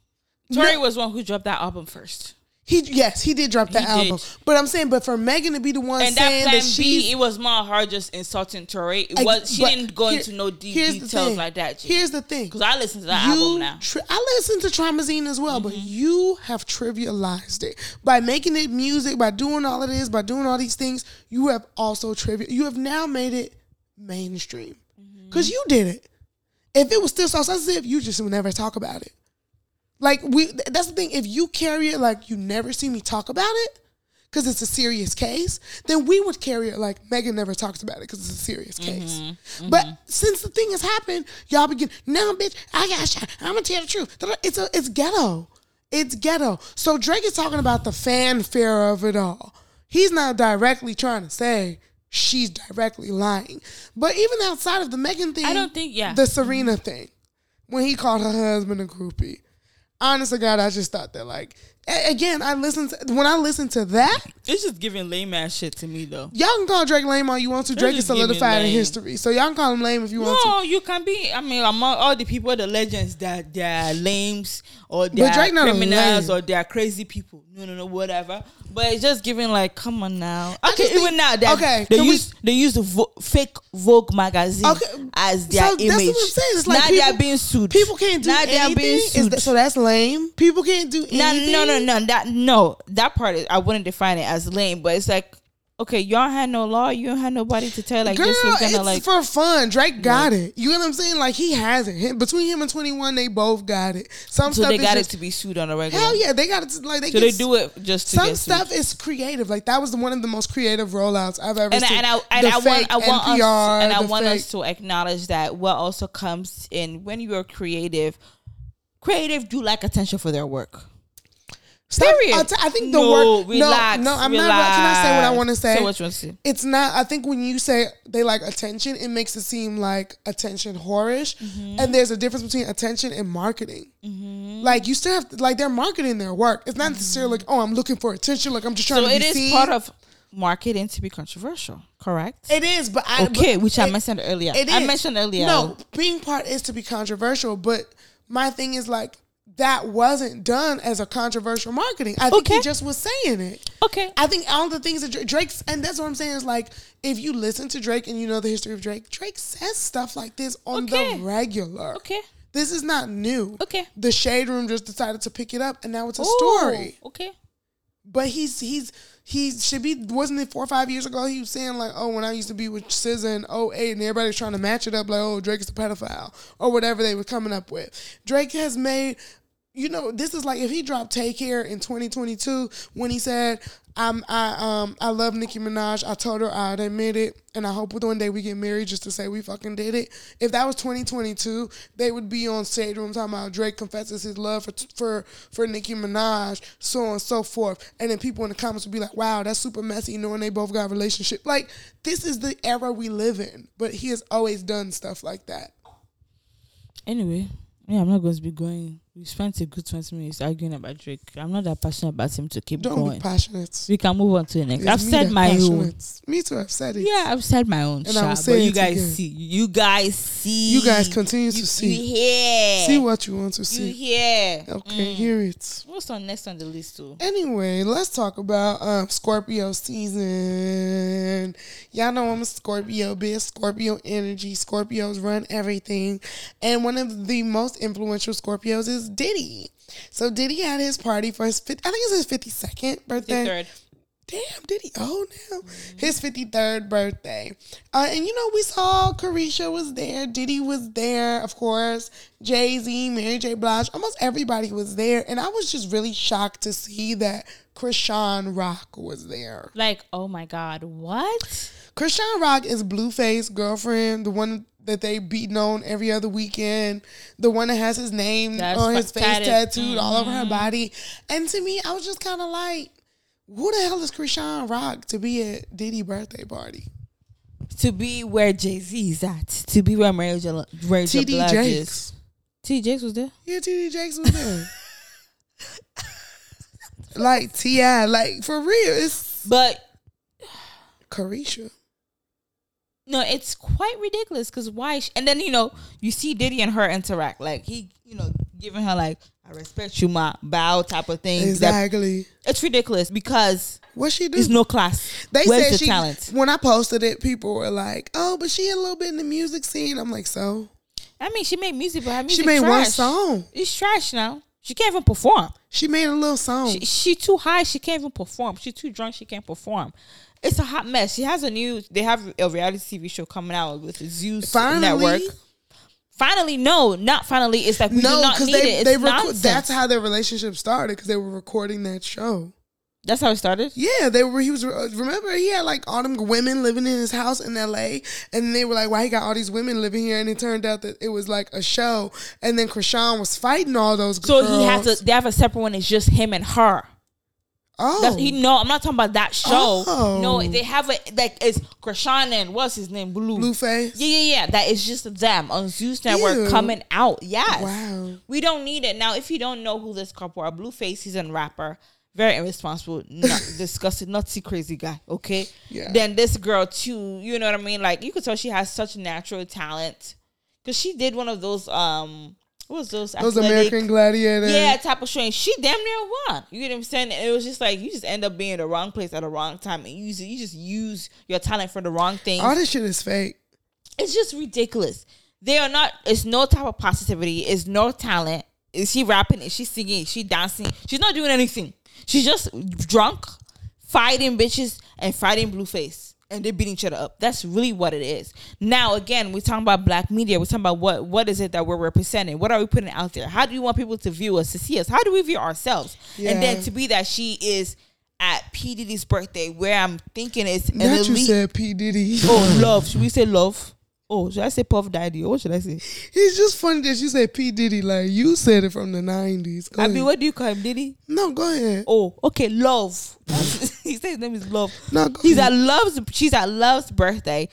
Tory was one who dropped that album first. He did drop that album. But I'm saying, for Megan to be the one and saying that she, it was more her just insulting Tory. She didn't go into no deep details like that. G. Here's the thing, because I listen to that album now. I listen to Traumazine as well, but you have trivialized it by making it music, by doing all of this, by doing all these things. You have also you have now made it mainstream because you did it. If it was still so sensitive, you just would never talk about it. Like, that's the thing. If you carry it like you never see me talk about it because it's a serious case, then we would carry it like Megan never talks about it because it's a serious case. Mm-hmm. But since the thing has happened, y'all begin, no, bitch, I got shot. I'm going to tell the truth. It's ghetto. It's ghetto. So Drake is talking about the fanfare of it all. He's not directly trying to say she's directly lying. But even outside of the Megan thing, I don't think, the Serena thing, when he called her husband a groupie. Honest to God, I just thought that, like, again, when I listened to that, it's just giving lame ass shit to me, though. Y'all can call Drake lame all you want to. Drake is solidified in history, so y'all can call him lame if you want to. No, you can be. I mean, among all the people, the legends that they're lames or they're criminals or they're crazy people. No, whatever. But it's just giving, like, come on now. Okay, even now, they use the fake Vogue magazine as their image. That's what I'm saying. It's like now they're being sued. People can't do anything. So that's lame. lame. People can't do anything. No. That part is, I wouldn't define it as lame, but it's like, okay, y'all had no law. You don't have nobody to tell. Like, girl, this was gonna, like, for fun. Drake got it. You know what I'm saying? Like, he has it. Between him and 21, they both got it. Some so stuff they got just, it to be sued on a regular. Hell yeah, they got it. To, like, they so get, they do it just to some get stuff is creative. Like, that was one of the most creative rollouts I've ever seen. I want us to acknowledge that what also comes in when you are creative. Creative do like attention for their work. Serious. I think the word. Relax. Can I say what I want to say? So what you want to say? It's not. I think when you say they like attention, it makes it seem like attention whorish. Mm-hmm. And there's a difference between attention and marketing. Mm-hmm. Like, you still have to, like, they're marketing their work. It's not necessarily like, oh, I'm looking for attention. Like, I'm just trying to be seen. So it is part of marketing to be controversial, correct? It is, but I mentioned earlier. No, being part is to be controversial, but my thing is like, that wasn't done as a controversial marketing. I think he just was saying it. Okay. I think all the things that Drake's, and that's what I'm saying is like, if you listen to Drake and you know the history of Drake, Drake says stuff like this on the regular. Okay. This is not new. Okay. The Shade Room just decided to pick it up and now it's a story. Okay. But wasn't it 4 or 5 years ago he was saying like, oh, when I used to be with SZA in 08 and everybody's trying to match it up like, oh, Drake is a pedophile or whatever they were coming up with. Drake has made, you know, this is like if he dropped Take Care in 2022 when he said, I love Nicki Minaj. I told her I'd admit it, and I hope one day we get married just to say we fucking did it. If that was 2022, they would be on Shade Room talking about Drake confesses his love for Nicki Minaj, so on and so forth. And then people in the comments would be like, wow, that's super messy, knowing they both got a relationship. Like, this is the era we live in, but he has always done stuff like that. Anyway, yeah, I'm not going to be going. We spent a good 20 minutes arguing about Drake. I'm not that passionate about him to keep going. Don't be passionate. We can move on to the next. I've said my own. Me too, I've said it. Yeah, I've said my own. And I will say it again. You guys see. You guys continue to see. You hear. See what you want to see. You hear. Okay, hear it. What's next on the list too? Anyway, let's talk about Scorpio season. Y'all know I'm a Scorpio bitch. Scorpio energy. Scorpios run everything. And one of the most influential Scorpios is Diddy. So Diddy had his party for his, I think it's his 52nd birthday. 53rd. Damn, Diddy old now. Mm-hmm. His 53rd birthday. And you know, we saw Carisha was there. Diddy was there, of course. Jay-Z, Mary J. Blige. Almost everybody was there. And I was just really shocked to see that Chrisean Rock was there. Like, oh my God, what? Chrisean Rock is Blueface's girlfriend, the one that they beating on every other weekend, the one that has his name on his face tattooed all over her body. And to me, I was just kind of like, who the hell is Chrisean Rock to be at Diddy's birthday party? To be where Jay-Z is at. To be where Mary J. Blige is. T.D. Jakes was there? Yeah, T.D. Jakes was there. Like, T.I., like, for real. But Carisha. No, it's quite ridiculous because why? And then, you know, you see Diddy and her interact. Like, he, you know, giving her, like, I respect you, ma, bow type of thing. Exactly. It's ridiculous because what she do? There's no class. Where's the talent? When I posted it, people were like, oh, but she a little bit in the music scene. I'm like, so? I mean, she made music, but her music trash. She made one song. It's trash now. She can't even perform. She made a little song. She too high. She can't even perform. She too drunk. She can't perform. It's a hot mess. She has they have a reality TV show coming out with the Zeus Network. Finally, no, not finally. It's like, we do not need it. It's nonsense. That's how their relationship started, because they were recording that show. That's how it started? Yeah, remember, he had like all them women living in his house in LA, and they were like, why he got all these women living here? And it turned out that it was like a show, and then Chrisean was fighting all those girls. So they have a separate one, it's just him and her. Oh. I'm not talking about that show. Oh. No, they have it's Chrisean and what's his name? Blueface. Yeah. That is just them on Zeus Network. Ew. Coming out. Yes. Wow. We don't need it. Now, if you don't know who this couple are, Blueface, he's a rapper. Very irresponsible, not disgusting, not see crazy guy, okay? Yeah. Then this girl too, you know what I mean? Like, you could tell she has such natural talent. Because she did one of those, what was those? Those athletic, American Gladiator. Yeah, type of show. And she damn near won. You get what I'm saying? And it was just like, you just end up being in the wrong place at the wrong time. And you just use your talent for the wrong thing. All this shit is fake. It's just ridiculous. It's no type of positivity. It's no talent. Is she rapping? Is she singing? Is she dancing? She's not doing anything. She's just drunk, fighting bitches and fighting Blueface. And they beat each other up. That's really what it is. Now, again, we're talking about black media. We're talking about what is it that we're representing? What are we putting out there? How do you want people to view us, to see us? How do we view ourselves? Yeah. And then to be that she is at P. Diddy's birthday, where I'm thinking it's an elite. You said P. Diddy. Oh, love. Should we say love? Oh, should I say Puff Daddy? What should I say? It's just funny that you said P. Diddy. Like, you said it from the 90s. Go ahead. Mean, what do you call him? Diddy? No, go ahead. Oh, okay. Love. He said his name is Love. No, go ahead. She's at Love's birthday.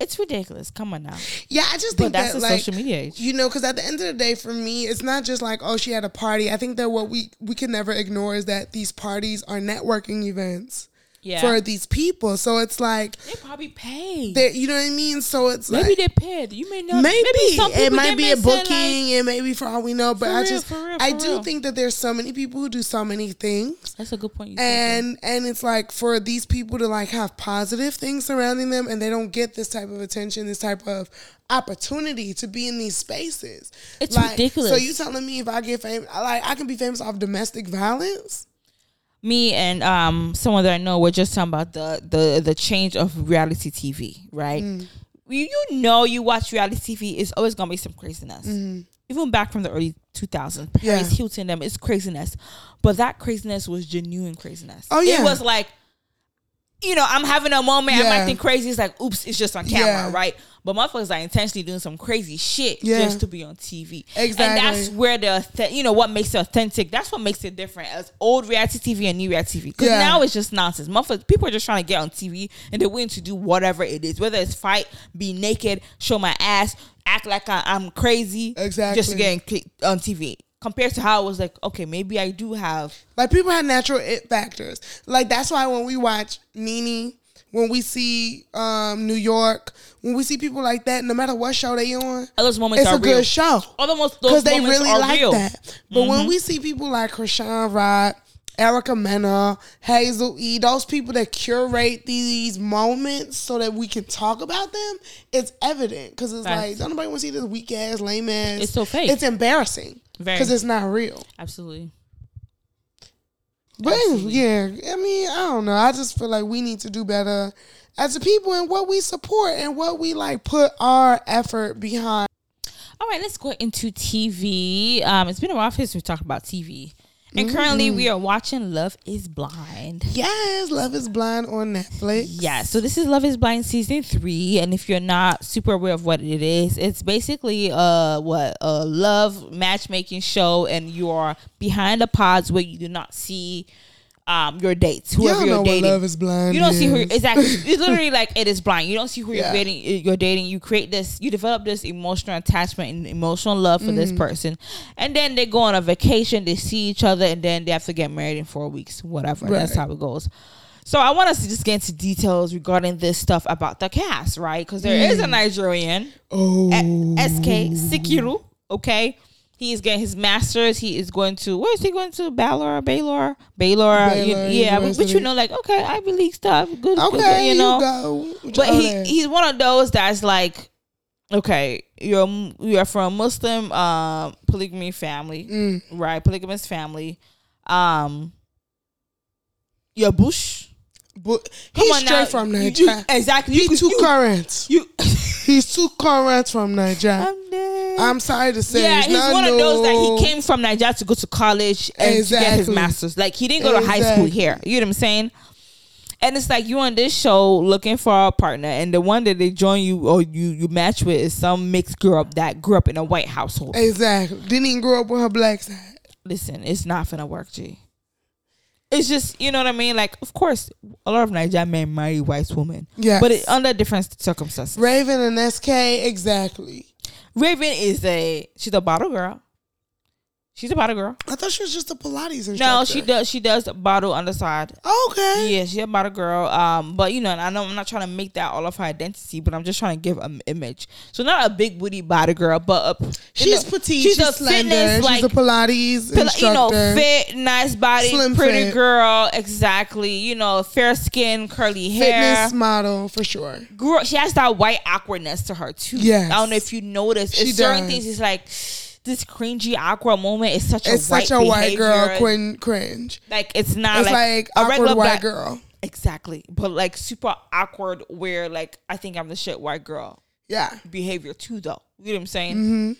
It's ridiculous. Come on now. Yeah, I just think that's the social media age. You know, because at the end of the day, for me, it's not just like, oh, she had a party. I think that what we can never ignore is that these parties are networking events. Yeah. For these people. So it's like they probably paid. You know what I mean? So it's maybe like, they paid. You may not. Maybe some people, it might be a booking, like, and maybe for all we know. But I do think that there's so many people who do so many things. That's a good point. And it's like for these people to like have positive things surrounding them, and they don't get this type of attention, this type of opportunity to be in these spaces. It's like, ridiculous. So you telling me if I get famous, like I can be famous off domestic violence? Me and someone that I know were just talking about the change of reality TV, right? Mm. You know, you watch reality TV, it's always going to be some craziness. Mm-hmm. Even back from the early 2000s, Paris Hilton, them, it's craziness. But that craziness was genuine craziness. Oh, yeah. It was like, you know, I'm having a moment, I might think crazy. It's like, oops, it's just on camera, right? But motherfuckers are intentionally doing some crazy shit just to be on TV. Exactly. And that's where what makes it authentic. That's what makes it different as old reality TV and new reality TV. Because now it's just nonsense. Motherfuckers, people are just trying to get on TV and they're willing to do whatever it is. Whether it's fight, be naked, show my ass, act like I'm crazy. Exactly. Just to get on TV. Compared to how I was like, okay, maybe I do have... Like, people have natural it factors. Like, that's why when we watch NeNe, when we see New York, when we see people like that, no matter what show they on, all those moments are real. It's a good show. Because they really like that. But when we see people like Chrisean Rock, Erica Mena, Hazel E, those people that curate these moments so that we can talk about them, it's evident. Because it's like, don't nobody want to see this weak-ass, lame-ass. It's so fake. It's embarrassing. Because it's not real. Absolutely. But I mean, I don't know. I just feel like we need to do better as a people and what we support and what we like put our effort behind. All right, let's go into TV. It's been a while since we've talked about TV. And currently we are watching Love is Blind. Yes, Love is Blind on Netflix. Yeah, so this is Love is Blind season 3. And if you're not super aware of what it is, it's basically a love matchmaking show. And you are behind the pods where you do not see your dates, whoever you're dating. Love is Blind. You don't see who exactly. It's literally like it is blind. You don't see who you're dating. You create this. You develop this emotional attachment and emotional love for this person, and then they go on a vacation. They see each other, and then they have to get married in 4 weeks. Whatever. Right. That's how it goes. So I want us to just get into details regarding this stuff about the cast, right? Because there is a Nigerian, SK Sikiru. Okay. He is getting his master's. He is going to... Where is he going to? Baylor. But you know, like, okay, Ivy League stuff. Good, okay, good, you know. You go. But he's one of those that's like, okay, you're from a Muslim polygamy family, right? Polygamous family. You're Bush. But he's straight from Nigeria. Exactly. He's too current. He's too current from Nigeria. I'm sorry to say. Yeah, he's one of those that he came from Nigeria to go to college and to get his master's. Like, he didn't go to high school here. You know what I'm saying? And it's like, you on this show looking for a partner, and the one that they join you or you match with is some mixed girl that grew up in a white household. Exactly. Didn't even grow up on her black side. Listen, it's not finna work, G. It's just, you know what I mean? Like, of course, a lot of Nigerian men marry white women. Yeah. But under different circumstances. Raven and SK, exactly. Raven is she's a bottle girl. She's a bottle girl. I thought she was just a Pilates instructor. No, she does bottle on the side. Okay. Yeah, she's a bottle girl. But you know, I know I'm not trying to make that all of her identity, but I'm just trying to give an image. So not a big booty bottle girl, but she's petite. She's a slender. Fitness, like, she's a Pilates instructor. You know, fit, nice body, slim, pretty fit. Girl. Exactly. You know, fair skin, curly hair. Fitness model for sure. Girl, she has that white awkwardness to her too. Yes. I don't know if you noticed. Certain things. It's like. this cringy awkward moment is such a white girl cringe. Like it's not it's like a regular white girl. Exactly, but like super awkward. Where like I think I'm the shit white girl. Yeah, behavior too though. You know what I'm saying? Mm-hmm.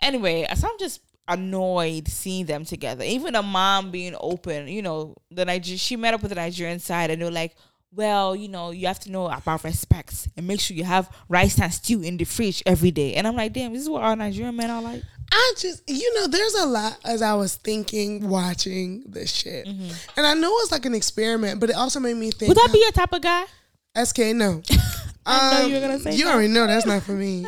Anyway, so I'm just annoyed seeing them together. Even a mom being open. You know, she met up with the Nigerian side, and they're like, well, you know, you have to know about respects and make sure you have rice and stew in the fridge every day. And I'm like, damn, this is what our Nigerian men are like. I just, you know, there's a lot as I was thinking, watching this shit. Mm-hmm. And I know it's like an experiment, but it also made me think. Would that be your type of guy? SK, no. I know you were going to say You already know that's not for me.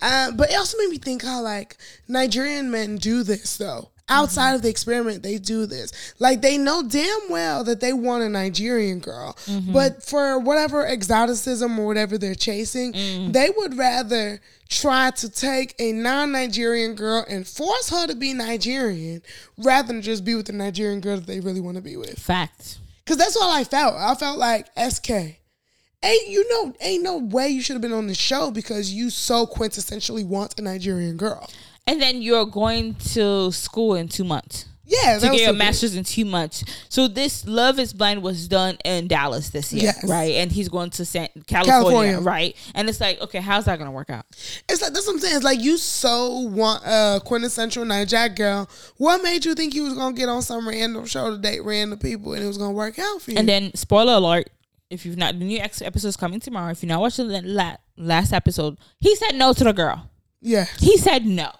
But it also made me think how, like, Nigerian men do this, though. Outside mm-hmm. of the experiment, they do this. Like, they know damn well that they want a Nigerian girl. Mm-hmm. But for whatever exoticism or whatever they're chasing, mm-hmm. they would rather try to take a non-Nigerian girl and force her to be Nigerian rather than just be with the Nigerian girl that they really want to be with. Fact. Because that's all I felt. I felt like SK. Ain't no way you should have been on the show because you so quintessentially want a Nigerian girl. And then you're going to school in 2 months. Yeah. To get your master's in 2 months. So this Love is Blind was done in Dallas this year. Yes. Right? And he's going to California. Right? And it's like, okay, how's that going to work out? It's like, that's what I'm saying. It's like, you so want a quintessential Nigerian girl. What made you think you was going to get on some random show to date random people and it was going to work out for you? And then, spoiler alert, if you've not, the new episode's coming tomorrow. If you're not watching the last episode, he said no to the girl. Yeah. He said no.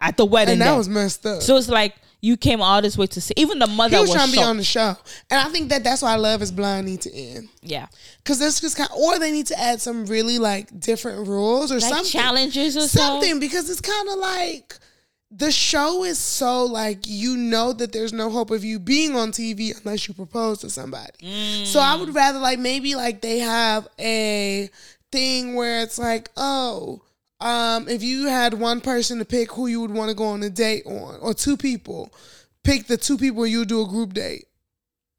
At the wedding, and that was messed up. So it's like you came all this way to see. Even the mother was trying to be on the show, and I think that's why Love is Blind need to end. Yeah, because this is kind of, or they need to add some really like different rules or like something, challenges or something, because it's kind of like the show is so like, you know that there's no hope of you being on TV unless you propose to somebody. So I would rather like maybe like they have a thing where it's like, oh. If you had one person to pick who you would want to go on a date on, or two people, pick the two people and you do a group date.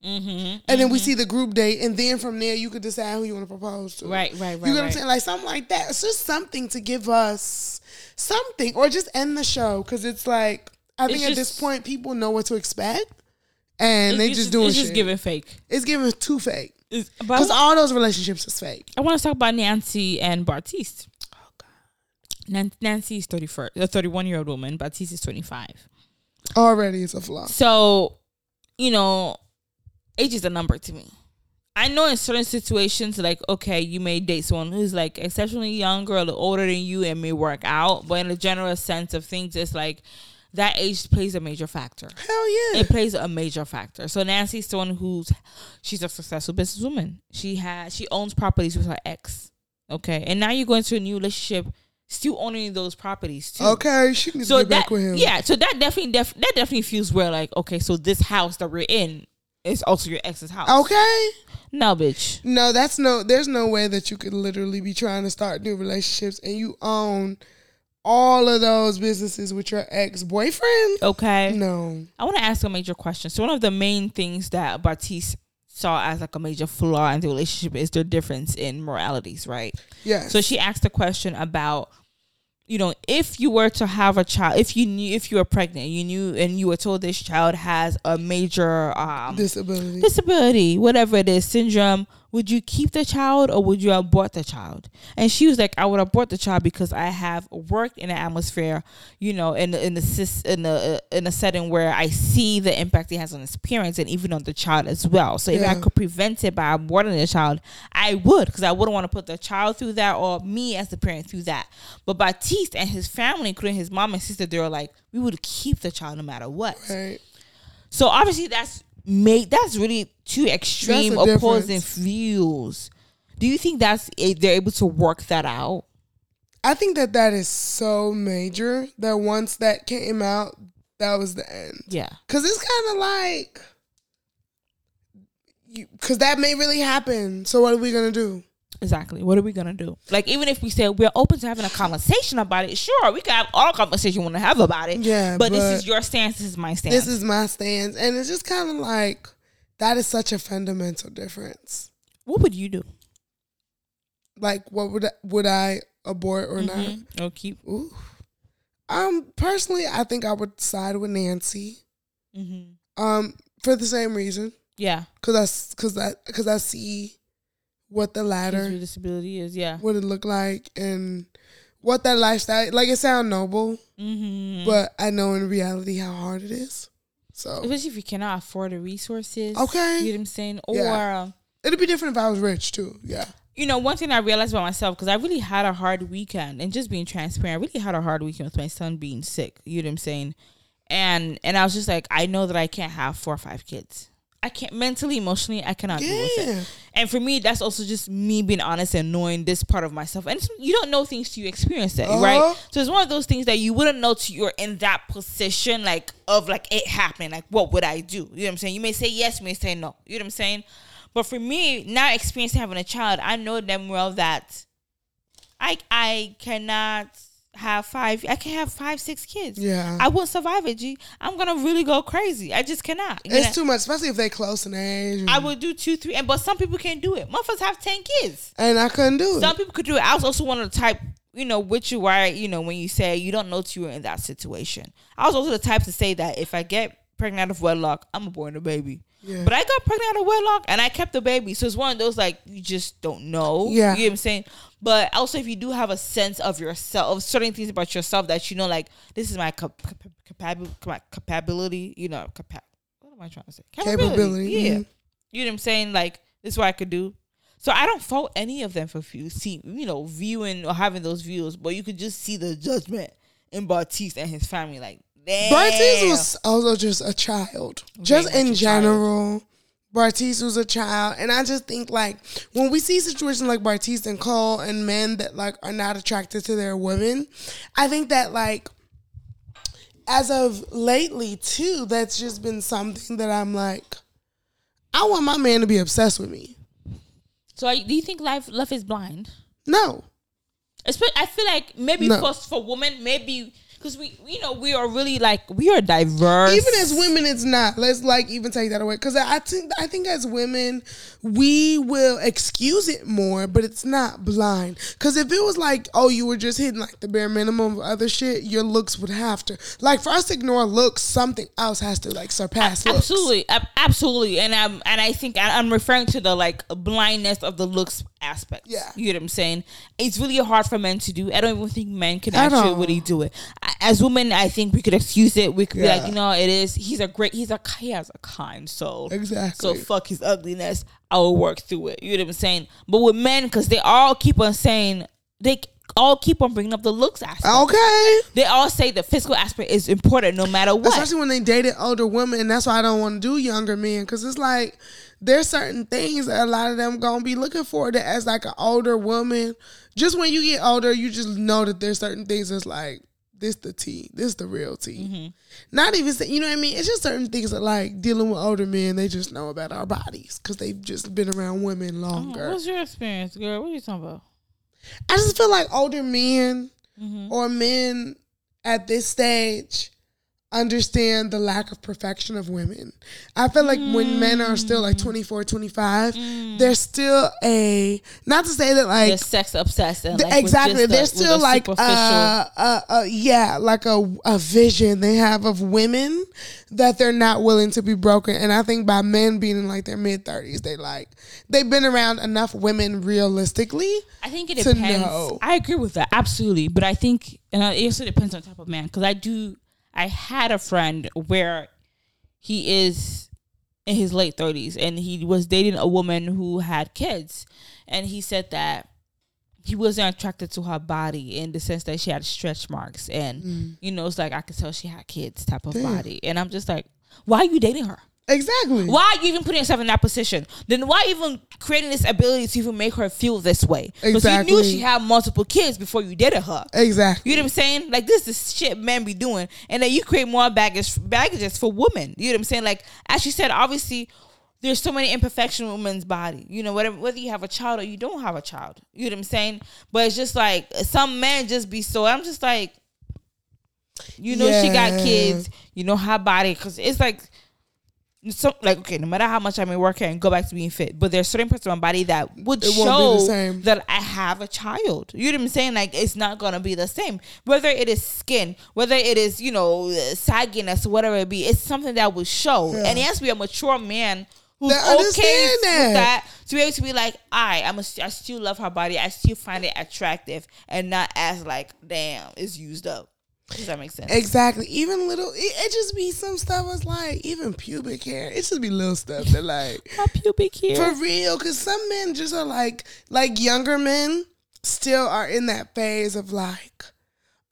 Mm-hmm, and mm-hmm. then we see the group date, and then from there you could decide who you want to propose to. Right. You know what I'm saying? Like something like that. It's just something to give us something, or just end the show, because it's like I think at this point people know what to expect, and they just doing shit. It's just giving fake. It's giving too fake. Because all those relationships is fake. I want to talk about Nancy and Bartise. Nancy is 31-year-old woman. Bartise is 25. Already it's a flaw. So, you know, age is a number to me. I know in certain situations, like, okay, you may date someone who's, like, exceptionally younger or older than you and may work out. But in a general sense of things, it's like that age plays a major factor. Hell yeah. It plays a major factor. So Nancy's the one she's a successful businesswoman. She owns properties with her ex. Okay. And now you go into a new relationship still owning those properties too. Okay, she needs to be back with him. Yeah, so that definitely feels weird. Like, okay, so this house that we're in is also your ex's house. Okay, no, bitch, no, that's no. There's no way that you could literally be trying to start new relationships and you own all of those businesses with your ex boyfriend. Okay, no. I want to ask a major question. So one of the main things that Bartise saw as like a major flaw in the relationship is their difference in moralities, right? Yeah. So she asked a question about, you know, if you were to have a child, if you were pregnant, you knew and you were told this child has a major disability, whatever it is, syndrome, would you keep the child or would you abort the child? And she was like, I would abort the child because I have worked in an atmosphere, you know, in a setting where I see the impact it has on his parents and even on the child as well. So if I could prevent it by aborting the child, I would, because I wouldn't want to put the child through that or me as the parent through that. But Bartise and his family, including his mom and sister, they were like, we would keep the child no matter what. Right. So obviously that's really two extreme opposing views. Do you think they're able to work that out? I think that is so major that once that came out, that was the end. Yeah. Because it's kind of like, because that may really happen. So what are we going to do? Exactly. What are we going to do? Like, even if we say we're open to having a conversation about it, sure, we can have all conversation we want to have about it. Yeah. But this is your stance. This is my stance. This is my stance. And it's just kind of like, that is such a fundamental difference. What would you do? Like, what would I abort or not? Or keep? Ooh. Personally, I think I would side with Nancy. Mm-hmm. For the same reason. Yeah. Cause I see what the latter disability is. Yeah. What it looked like and what that lifestyle, like it sound noble, mm-hmm. but I know in reality how hard it is. So especially if you cannot afford the resources. Okay. You know what I'm saying? Or yeah. It'd be different if I was rich too. Yeah. You know, one thing I realized about myself, because I really had a hard weekend, and just being transparent, I really had a hard weekend with my son being sick. You know what I'm saying? And I was just like, I know that I can't have 4 or 5 kids. I can't mentally, emotionally, I cannot deal with it. And for me, that's also just me being honest and knowing this part of myself. And you don't know things till you experience it, right? So it's one of those things that you wouldn't know till you're in that position, like of like it happened. Like, what would I do? You know what I'm saying? You may say yes, you may say no. You know what I'm saying? But for me, now experiencing having a child, I know damn well that I cannot have 5, 6 kids. Yeah. I won't survive it, G. I'm going to really go crazy. I just cannot. It's too much, especially if they're close in age. I would do 2, 3, but some people can't do it. Motherfuckers have 10 kids. And I couldn't do it. Some people could do it. I was also one of the type, you know, which you are, you know, when you say you don't know till you're in that situation. I was also the type to say that if I get pregnant out of wedlock, I'm born a baby. Yeah. But I got pregnant out of wedlock and I kept the baby. So it's one of those, like, you just don't know. Yeah. You know what I'm saying? But also, if you do have a sense of yourself, of certain things about yourself that you know, like, this is my capability, you know, what am I trying to say? Capability. Yeah. Mm-hmm. You know what I'm saying? Like, this is what I could do. So I don't fault any of them for viewing or having those views, but you could just see the judgment in Bartise and his family, like, damn. Bartise was also just a child. Just in general, Bartise was a child. And I just think, like, when we see situations like Bartise and Cole and men that, like, are not attracted to their women, I think that, like, as of lately, too, that's just been something that I'm like, I want my man to be obsessed with me. So do you think love is blind? No. I feel like maybe for women, maybe... Because we are really like, we are diverse. Even as women, it's not. Let's like even take that away. Because I think as women, we will excuse it more, but it's not blind. Because if it was like, oh, you were just hitting like the bare minimum of other shit, your looks would have to. Like for us to ignore looks, something else has to like surpass looks. Absolutely. And I think I'm referring to the like blindness of the looks aspect. Yeah. You know what I'm saying? It's really hard for men to do. I don't even think men can actually really do it. As women, I think we could excuse it. We could be like, you know, it is. He has a kind soul. Exactly. So fuck his ugliness. I will work through it. You know what I'm saying? But with men, because they all keep on saying, they all keep on bringing up the looks aspect. Okay. They all say the physical aspect is important no matter what. Especially when they dated older women. And that's why I don't want to do younger men. Because it's like, there's certain things that a lot of them going to be looking for that as like an older woman. Just when you get older, you just know that there's certain things that's like, this the tea. This the real tea. Mm-hmm. Not even, you know what I mean? It's just certain things that, like, dealing with older men, they just know about our bodies because they've just been around women longer. What's your experience, girl? What are you talking about? I just feel like older men or men at this stage understand the lack of perfection of women. I feel like when men are still, like, 24, 25, there's still a... Not to say that, like... They're sex-obsessed. Like, exactly. There's still, like, a vision they have of women that they're not willing to be broken. And I think by men being in, like, their mid-30s, they've been around enough women realistically. I think it depends. Know. I agree with that. Absolutely. But I think... And it also depends on type of man. Because I had a friend where he is in his late 30s and he was dating a woman who had kids. And he said that he wasn't attracted to her body in the sense that she had stretch marks. And, you know, it's like, I could tell she had kids type of body. And I'm just like, why are you dating her? Exactly. Why are you even putting yourself in that position? Then why even creating this ability to even make her feel this way? Because you knew she had multiple kids before you dated her. Exactly. You know what I'm saying? Like, this is shit men be doing. And then you create more baggages for women. You know what I'm saying? Like, as you said, obviously, there's so many imperfections in a woman's body. You know, whether you have a child or you don't have a child. You know what I'm saying? But it's just like, some men just be so... I'm just like, you know, she got kids. You know, her body. Because it's like... So, like, okay, no matter how much I may work out and go back to being fit, but there's certain parts of my body that would show that I have a child. You know what I'm saying? Like, it's not going to be the same. Whether it is skin, whether it is, you know, sagginess, whatever it be, it's something that would show. Yeah. And he has to be a mature man who's okay with that to be able to be like, I still love her body. I still find it attractive and not as like, damn, it's used up. Does that make sense? Exactly. Even little, it just be some stuff that's like, even pubic hair. It just be little stuff that like. My pubic hair. For real, because some men just are like younger men still are in that phase of like,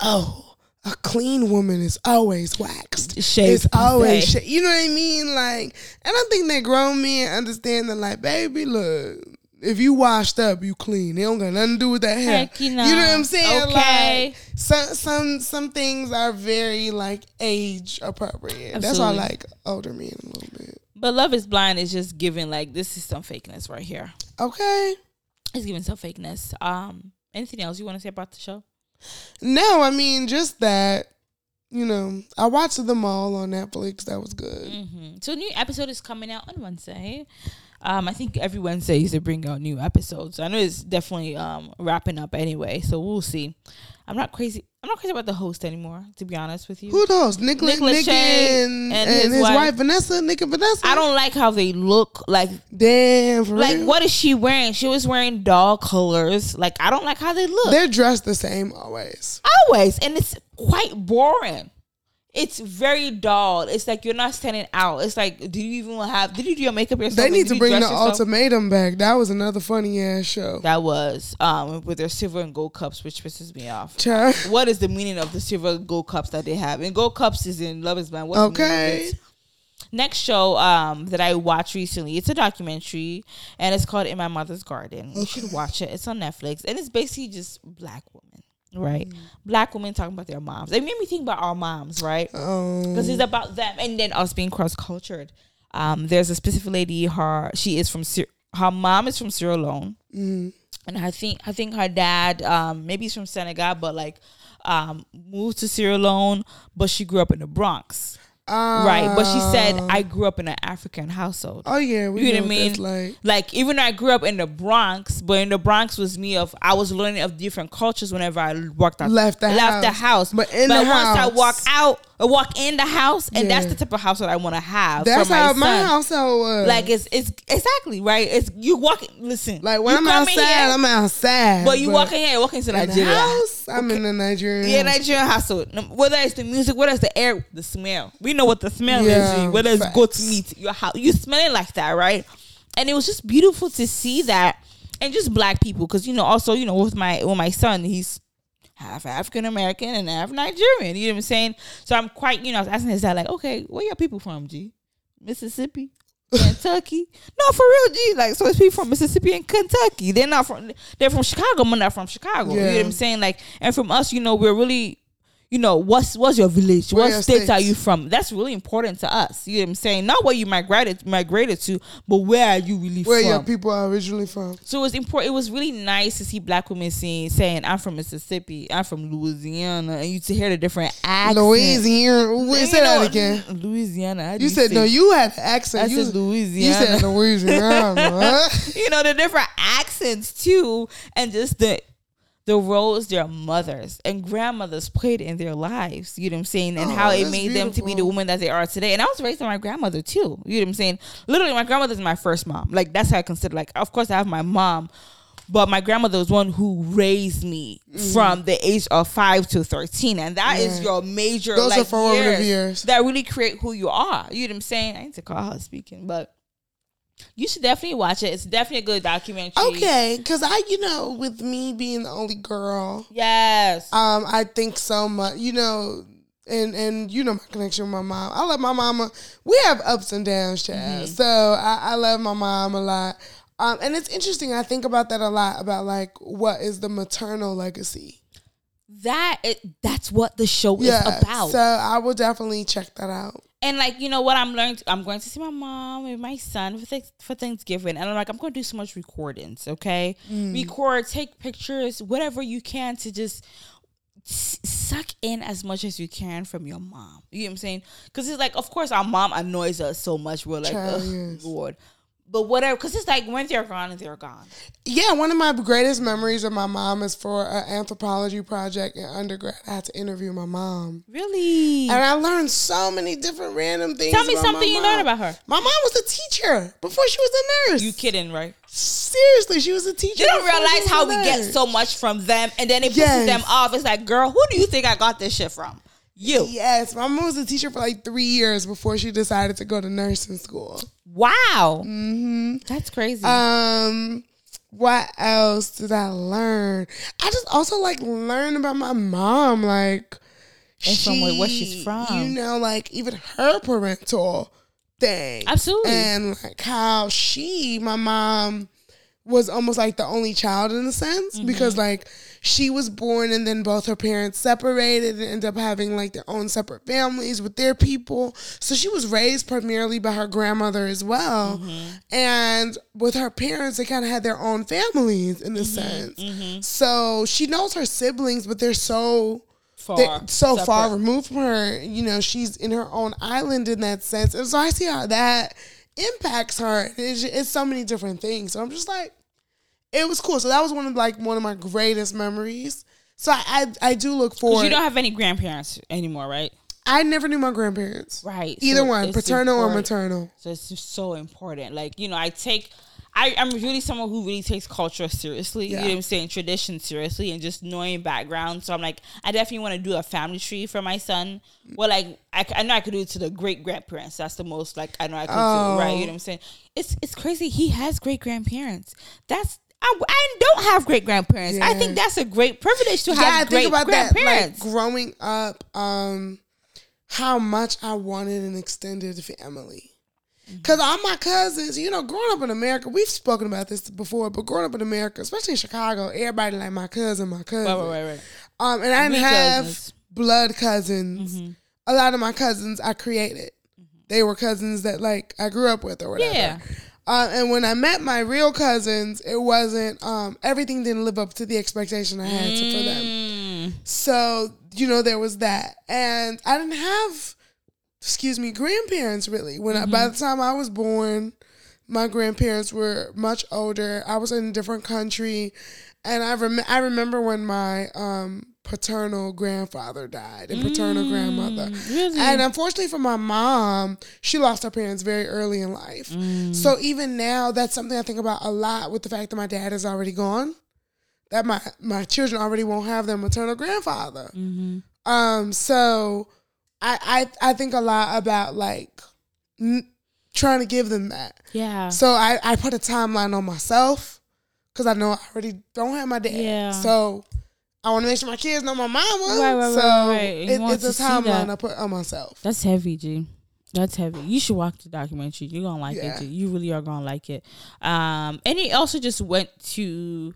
oh, a clean woman is always waxed. Shaved. It's always shaved. You know what I mean? Like, I don't think that grown men understand that like, baby, look. If you washed up, you clean. It don't got nothing to do with that hair. Heck, you know what I'm saying? Okay. Like some things are very like age appropriate. Absolutely. That's why I like older men a little bit. But Love is Blind is just giving like this is some fakeness right here. Okay. It's giving some fakeness. Anything else you want to say about the show? No, I mean just that. You know, I watched them all on Netflix. That was good. Mm-hmm. So a new episode is coming out on Wednesday. I think every Wednesday they bring out new episodes. I know it's definitely wrapping up anyway, so we'll see. I'm not crazy about the host anymore, to be honest with you. Who the host? Nick and his wife Vanessa. Nick and Vanessa. I don't like how they look. Like damn, for like real? What is she wearing? She was wearing doll colors. Like I don't like how they look. They're dressed the same always, and it's quite boring. It's very dull. It's like you're not standing out. It's like, do you even have... Did you do your makeup yourself? They need to bring the ultimatum back. That was another funny-ass show. That was. With their silver and gold cups, which pisses me off. What is the meaning of the silver and gold cups that they have? And gold cups is in Love is Blind. What's okay. Next show that I watched recently, it's a documentary, and it's called In My Mother's Garden. Okay. You should watch it. It's on Netflix. And it's basically just black women. Right, black women talking about their moms. It made me think about our moms, right? Because it's about them, and then us being cross-cultured. There's a specific lady. Her mom is from Sierra Leone, and I think her dad maybe he's from Senegal, but like moved to Sierra Leone, but she grew up in the Bronx. Right, but she said I grew up in an African household. Oh yeah, you know what I mean. Like even though I grew up in the Bronx, but in the Bronx was me of I was learning of different cultures whenever I walked out, left the house. But once I walk in the house, and that's the type of household I want to have. That's how my household was. Like it's exactly right. It's you walking. Listen, like when I'm outside, here, I'm outside. But you walk in here, walk into Nigeria. I'm in the Nigerian. Yeah, Nigerian household. Whether it's the music, whether it's the air, the smell. We know what the smell is, whether it's goat meat, your house, you smell it like that, right? And it was just beautiful to see that, and just black people, because you know, also you know, with my son, he's half African American and half Nigerian. You know what I'm saying? So I'm quite, you know, I was asking his dad, like, okay, where your people from, G? Mississippi, Kentucky? No, for real, G. Like, so it's people from Mississippi and Kentucky. They're from Chicago, but not from Chicago. Yeah. You know what I'm saying? Like, and from us, you know, we're really. You know, what's your village? What states are you from? That's really important to us. You know what I'm saying? Not where you migrated to, but where are you really from? Where your people are originally from. So it was important. It was really nice to see black women saying, I'm from Mississippi, I'm from Louisiana, and you to hear the different accents. Louisiana. Wait, say that again. Louisiana. You said, no, you had an accent. I said Louisiana. You said Louisiana. You know, the different accents, too, and just the roles their mothers and grandmothers played in their lives, you know what I'm saying, and how it made them to be the woman that they are today. And I was raised by my grandmother too, you know what I'm saying. Literally, my grandmother's my first mom. Like that's how I consider. Like, of course, I have my mom, but my grandmother was one who raised me from the age of 5 to 13, and that is your major. Those are formative years that really create who you are. You know what I'm saying. I need to call her speaking, but. You should definitely watch it. It's definitely a good documentary. Okay, because with me being the only girl, yes, I think so much. You know, and you know my connection with my mom. I love my mama. We have ups and downs, child. Mm-hmm. So I love my mom a lot. And it's interesting. I think about that a lot. About like what is the maternal legacy. That's what the show is about. So I will definitely check that out. And like, you know what I'm learning, I'm going to see my mom and my son for Thanksgiving. And I'm like, I'm going to do so much recordings, okay? Record, take pictures, whatever you can to just suck in as much as you can from your mom. You know what I'm saying? Because it's like, of course, our mom annoys us so much. We're like, oh, Lord. But whatever, because it's like when they're gone and they're gone. Yeah, one of my greatest memories of my mom is for an anthropology project in undergrad. I had to interview my mom. Really? And I learned so many different random things. Tell me something you learned about her. My mom was a teacher before she was a nurse. You kidding, right? Seriously, she was a teacher. You don't realize how we get so much from them, and then it pushes them off. It's like, girl, who do you think I got this shit from? You. Yes, my mom was a teacher for like 3 years before she decided to go to nursing school. Wow. Mm-hmm. That's crazy. What else did I learn? I just also like learn about my mom, like and from where she's from. You know, like even her parental thing. Absolutely. And like how my mom was almost like the only child in a sense, mm-hmm. because like she was born and then both her parents separated and ended up having like their own separate families with their people. So she was raised primarily by her grandmother as well. Mm-hmm. And with her parents, they kind of had their own families in a mm-hmm. sense. Mm-hmm. So she knows her siblings, but they're so far removed from her. You know, she's in her own island in that sense. And so I see how that impacts her. It's so many different things. So I'm just like, it was cool. So that was one of my greatest memories. So I do look forward. 'Cause you don't have any grandparents anymore, right? I never knew my grandparents. Right. Either so one, paternal or maternal. So it's just so important. Like, you know, I'm really someone who really takes culture seriously. Yeah. You know what I'm saying? Tradition seriously and just knowing background. So I'm like, I definitely want to do a family tree for my son. Well, like, I know I could do it to the great-grandparents. That's the most, like, I know I could do, right? You know what I'm saying? It's crazy. He has great-grandparents. I don't have great-grandparents. Yeah. I think that's a great privilege to have great-grandparents. Yeah, I think about that, like, growing up, how much I wanted an extended family. Because all my cousins, you know, growing up in America, we've spoken about this before, but growing up in America, especially in Chicago, everybody like my cousin. Right. And I didn't have blood cousins. Mm-hmm. A lot of my cousins I created. Mm-hmm. They were cousins that, like, I grew up with or whatever. Yeah. And when I met my real cousins, it wasn't, everything didn't live up to the expectation I had for them. So, you know, there was that. And I didn't have, grandparents really. When mm-hmm. By the time I was born, my grandparents were much older. I was in a different country. And I remember when my paternal grandfather died and paternal grandmother. Really? And unfortunately for my mom, she lost her parents very early in life. So even now, that's something I think about a lot with the fact that my dad is already gone, that my children already won't have their maternal grandfather. Mm-hmm. So I think a lot about, like, trying to give them that. Yeah. So I put a timeline on myself because I know I already don't have my dad. Yeah. So I want to make sure my kids know my mama. Right. It's a timeline I put on myself. That's heavy, G. That's heavy. You should watch the documentary. You're going to like it, G. You really are going to like it. And he also just went to,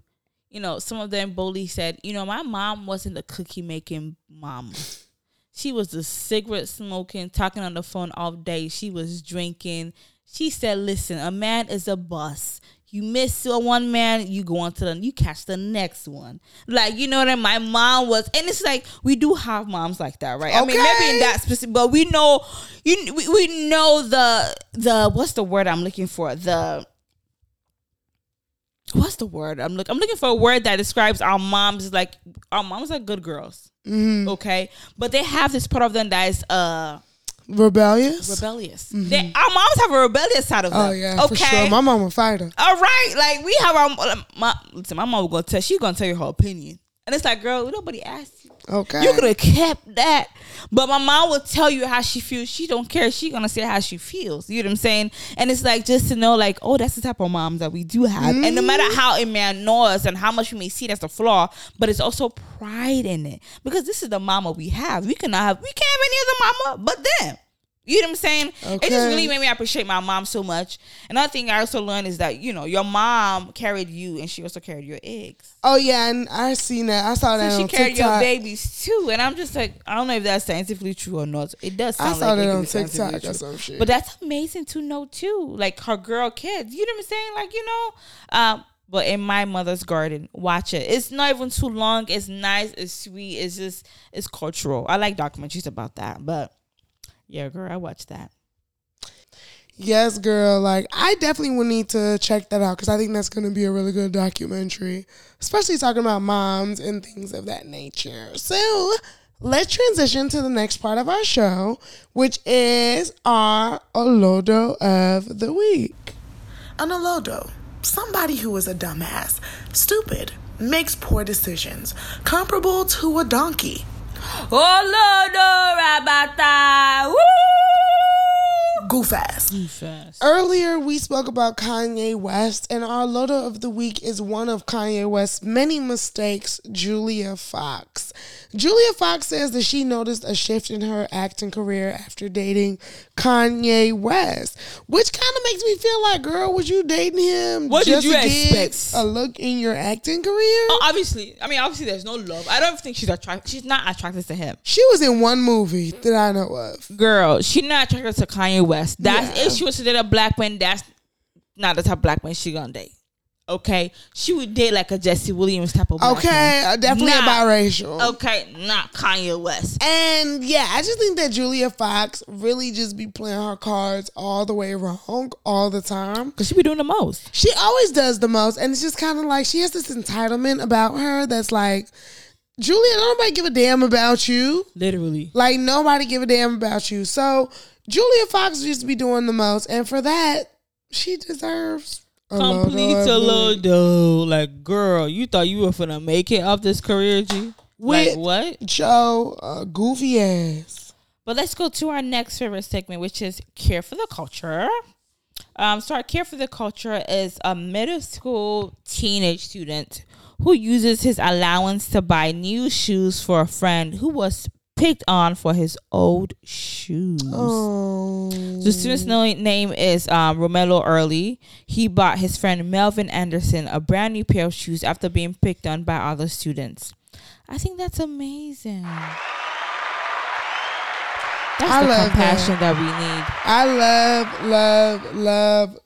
you know, some of them boldly said, you know, my mom wasn't a cookie-making mom. She was the cigarette smoking, talking on the phone all day. She was drinking. She said, listen, a man is a bus. You miss one man, you go on to you catch the next one. Like, you know what I mean? My mom was, and it's like, we do have moms like that, right? Okay. I mean, maybe in that specific, but we know, we know the what's the word I'm looking for? What's the word? I'm looking for a word that describes our moms. Like, our moms are good girls. Mm-hmm. Okay? But they have this part of them that is, Rebellious. Mm-hmm. Our moms have a rebellious side of them. Oh yeah, okay. For sure. My mom a fighter. All right, like we have my mom gonna tell. She's gonna tell you her opinion, and it's like, girl, nobody asked you. Okay, you could have kept that, but my mom will tell you how she feels. She don't care. She gonna say how she feels. You know what I'm saying? And it's like just to know, like, oh, that's the type of mom that we do have. Mm-hmm. And no matter how it may annoy us and how much we may see that's a flaw, but it's also pride in it because this is the mama we have. We can't have any other mama but them. You know what I'm saying? Okay. It just really made me appreciate my mom so much. Another thing I also learned is that, you know, your mom carried you and she also carried your eggs. Oh, yeah. And I seen that. I saw that on TikTok. She carried your babies, too. And I'm just like, I don't know if that's scientifically true or not. It does sound like it could be scientifically true. I saw that on TikTok or some shit. But that's amazing to know, too. Like, her girl kids. You know what I'm saying? Like, you know, But In My Mother's Garden, watch it. It's not even too long. It's nice. It's sweet. It's just, it's cultural. I like documentaries about that. But yeah, girl, I watched that. Yes, girl. Like, I definitely would need to check that out because I think that's going to be a really good documentary, especially talking about moms and things of that nature. So let's transition to the next part of our show, which is our Olodo of the week. An Olodo. Somebody who is a dumbass, stupid, makes poor decisions, comparable to a donkey. Olodo Rabata! Woo! Goof ass. Earlier, we spoke about Kanye West, and our Olodo of the week is one of Kanye West's many mistakes, Julia Fox. Julia Fox says that she noticed a shift in her acting career after dating Kanye West, which kind of makes me feel like, girl, was you dating him? What did you expect? A look in your acting career? Oh, obviously. I mean, obviously, there's no love. I don't think she's attracted. She's not attracted to him. She was in one movie that I know of. Girl, she's not attracted to Kanye West. That's if she was to date a black man. That's not the type of black man she gonna date. Okay, she would date like a Jesse Williams type of black man. Definitely a biracial. Okay, not Kanye West. And yeah, I just think that Julia Fox really just be playing her cards all the way wrong all the time. Because she be doing the most. She always does the most. And it's just kind of like she has this entitlement about her that's like, Julia, nobody give a damn about you. Literally. Like, nobody give a damn about you. So Julia Fox used to be doing the most. And for that, she deserves Complete Olodo. Like, girl, you thought you were finna make it off this career, G? With like, what? Joe, goofy ass. But let's go to our next favorite segment, which is Care for the Culture. So our Care for the Culture is a middle school teenage student who uses his allowance to buy new shoes for a friend who was picked on for his old shoes. Oh. The student's name is Romelo Early. He bought his friend Melvin Anderson a brand new pair of shoes after being picked on by other students. I think that's amazing. That's I the love compassion that. That we need. I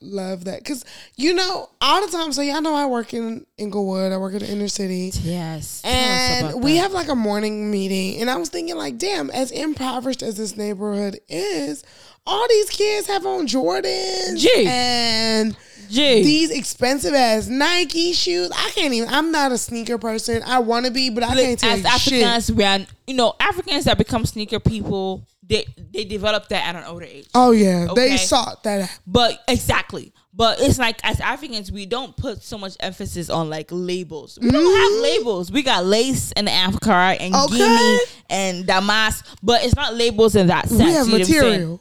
love that. Because, you know, all the time, so y'all know I work in Inglewood. I work in the inner city. Yes. And we have like a morning meeting. And I was thinking like, damn, as impoverished as this neighborhood is, all these kids have on Jordans and these expensive ass Nike shoes. I can't even. I'm not a sneaker person. I want to be, but I can't take shit. As Africans, we are, you know, Africans that become sneaker people, they develop that at an older age. Oh yeah, okay? They sought that out. But exactly. But it's like, as Africans, we don't put so much emphasis on, like, labels. We don't have labels. We got lace in Africa and Guinea and Damas, but it's not labels in that sense. We have material.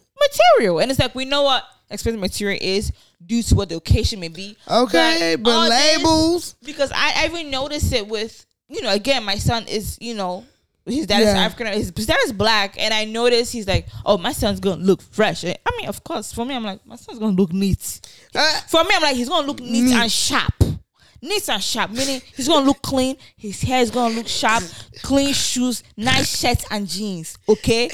And it's like, we know what expensive material is due to what the occasion may be. Okay, but labels. Because I even noticed it with, you know, again, my son is, you know, his dad is African. His dad is black. And I noticed he's like, oh, my son's going to look fresh. I mean, of course, for me, I'm like, my son's going to look neat. For me, I'm like, he's going to look neat and sharp. Neat and sharp, meaning he's going to look clean. His hair is going to look sharp. Clean shoes, nice shirts and jeans. Okay?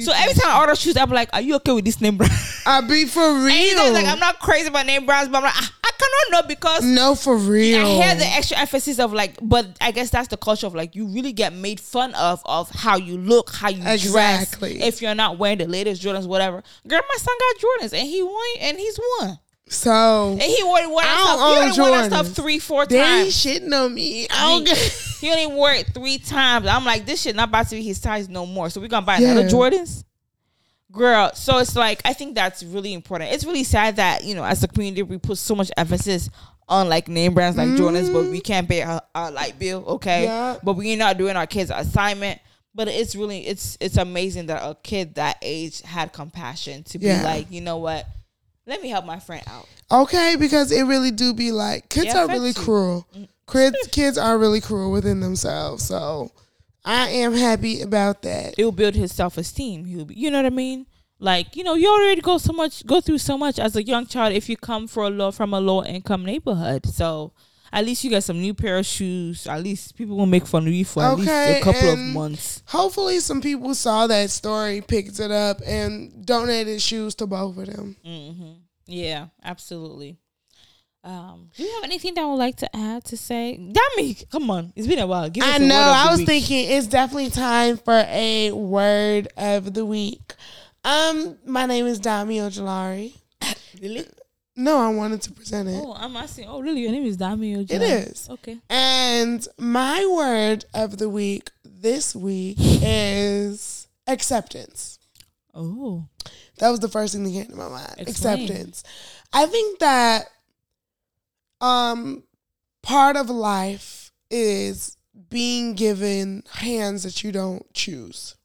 So every time I order shoes, I'm like, are you okay with this name brand? I be for real. And he's like, I'm not crazy about name brands, but I'm like, I cannot know because. No, for real. I hear the extra emphasis of like, but I guess that's the culture of like, you really get made fun of how you look, how you dress. If you're not wearing the latest Jordans, whatever. Girl, my son got Jordans and he won and he's won. So and he wore that stuff 3-4 times. They shitting on me. He only wore it 3 times. I'm like, this shit not about to be his size no more. So we're gonna buy another Jordans, girl. So it's like, I think that's really important. It's really sad that, you know, as a community we put so much emphasis on like name brands like Jordans, but we can't pay our light bill. Okay, but we're not doing our kids' assignment. But it's really it's amazing that a kid that age had compassion to be like, you know what, let me help my friend out. Okay, because it really do be like, kids are really cruel. Kids are really cruel within themselves. So I am happy about that. It will build his self-esteem. You know what I mean? Like, you know, you already go through so much as a young child if you come from a low-income neighborhood. So at least you get some new pair of shoes. At least people will make fun of you for at least a couple of months. Hopefully some people saw that story, picked it up, and donated shoes to both of them. Mm-hmm. Yeah, absolutely. Do you have anything that I would like to add to say? Damn, come on. It's been a while. Give us a know. Word of the I was week. Thinking it's definitely time for a word of the week. My name is Dami Ojolari. Really? No, I wanted to present it. Oh, I'm asking. Oh, really? Your name is Dami Ojolari? It is. Okay. And my word of the week this week is acceptance. Oh. That was the first thing that came to my mind. Explain. Acceptance. I think that part of life is being given hands that you don't choose.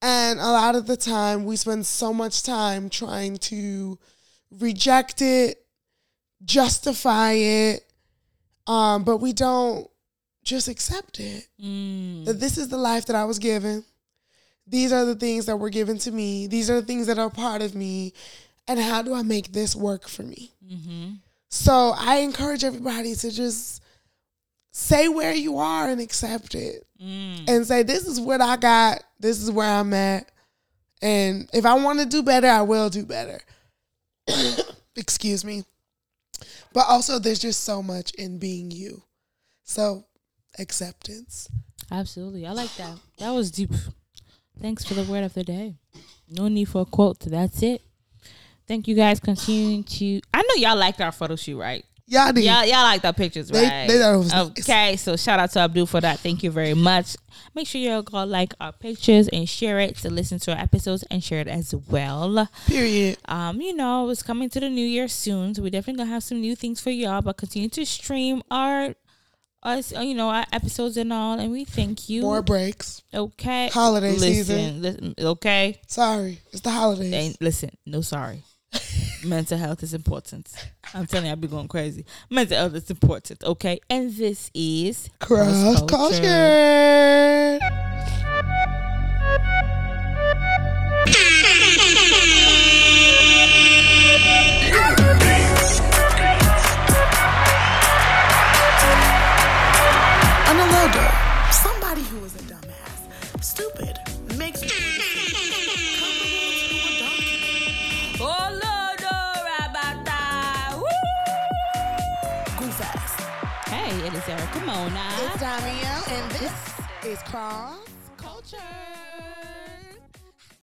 And a lot of the time we spend so much time trying to reject it, justify it, but we don't just accept it. That this is the life that I was given. These are the things that were given to me. These are the things that are part of me. And how do I make this work for me? Mm-hmm. So I encourage everybody to just say where you are and accept it. And say, this is what I got. This is where I'm at. And if I want to do better, I will do better. Excuse me. But also there's just so much in being you. So acceptance. Absolutely. I like that. That was deep. Thanks for the word of the day. No need for a quote. That's it. Thank you guys. Continuing to... I know y'all liked our photo shoot, right? Y'all did. Y'all liked our pictures, right? They thought it was okay, nice. So shout out to Abdul for that. Thank you very much. Make sure y'all go like our pictures and share it to listen to our episodes and share it as well. Period. You know, it's coming to the new year soon, so we're definitely going to have some new things for y'all, but continue to stream our episodes and all, and we thank you. More breaks. Okay. Holiday season. Okay. Sorry. It's the holidays. Sorry. Mental health is important. I'm telling you, I'll be going crazy. Mental health is important, okay? And this is Cross Culture. Analogo, somebody who is a dumbass, stupid, makes It is Erica Mona. It's Damiel, and this is Cross Culture.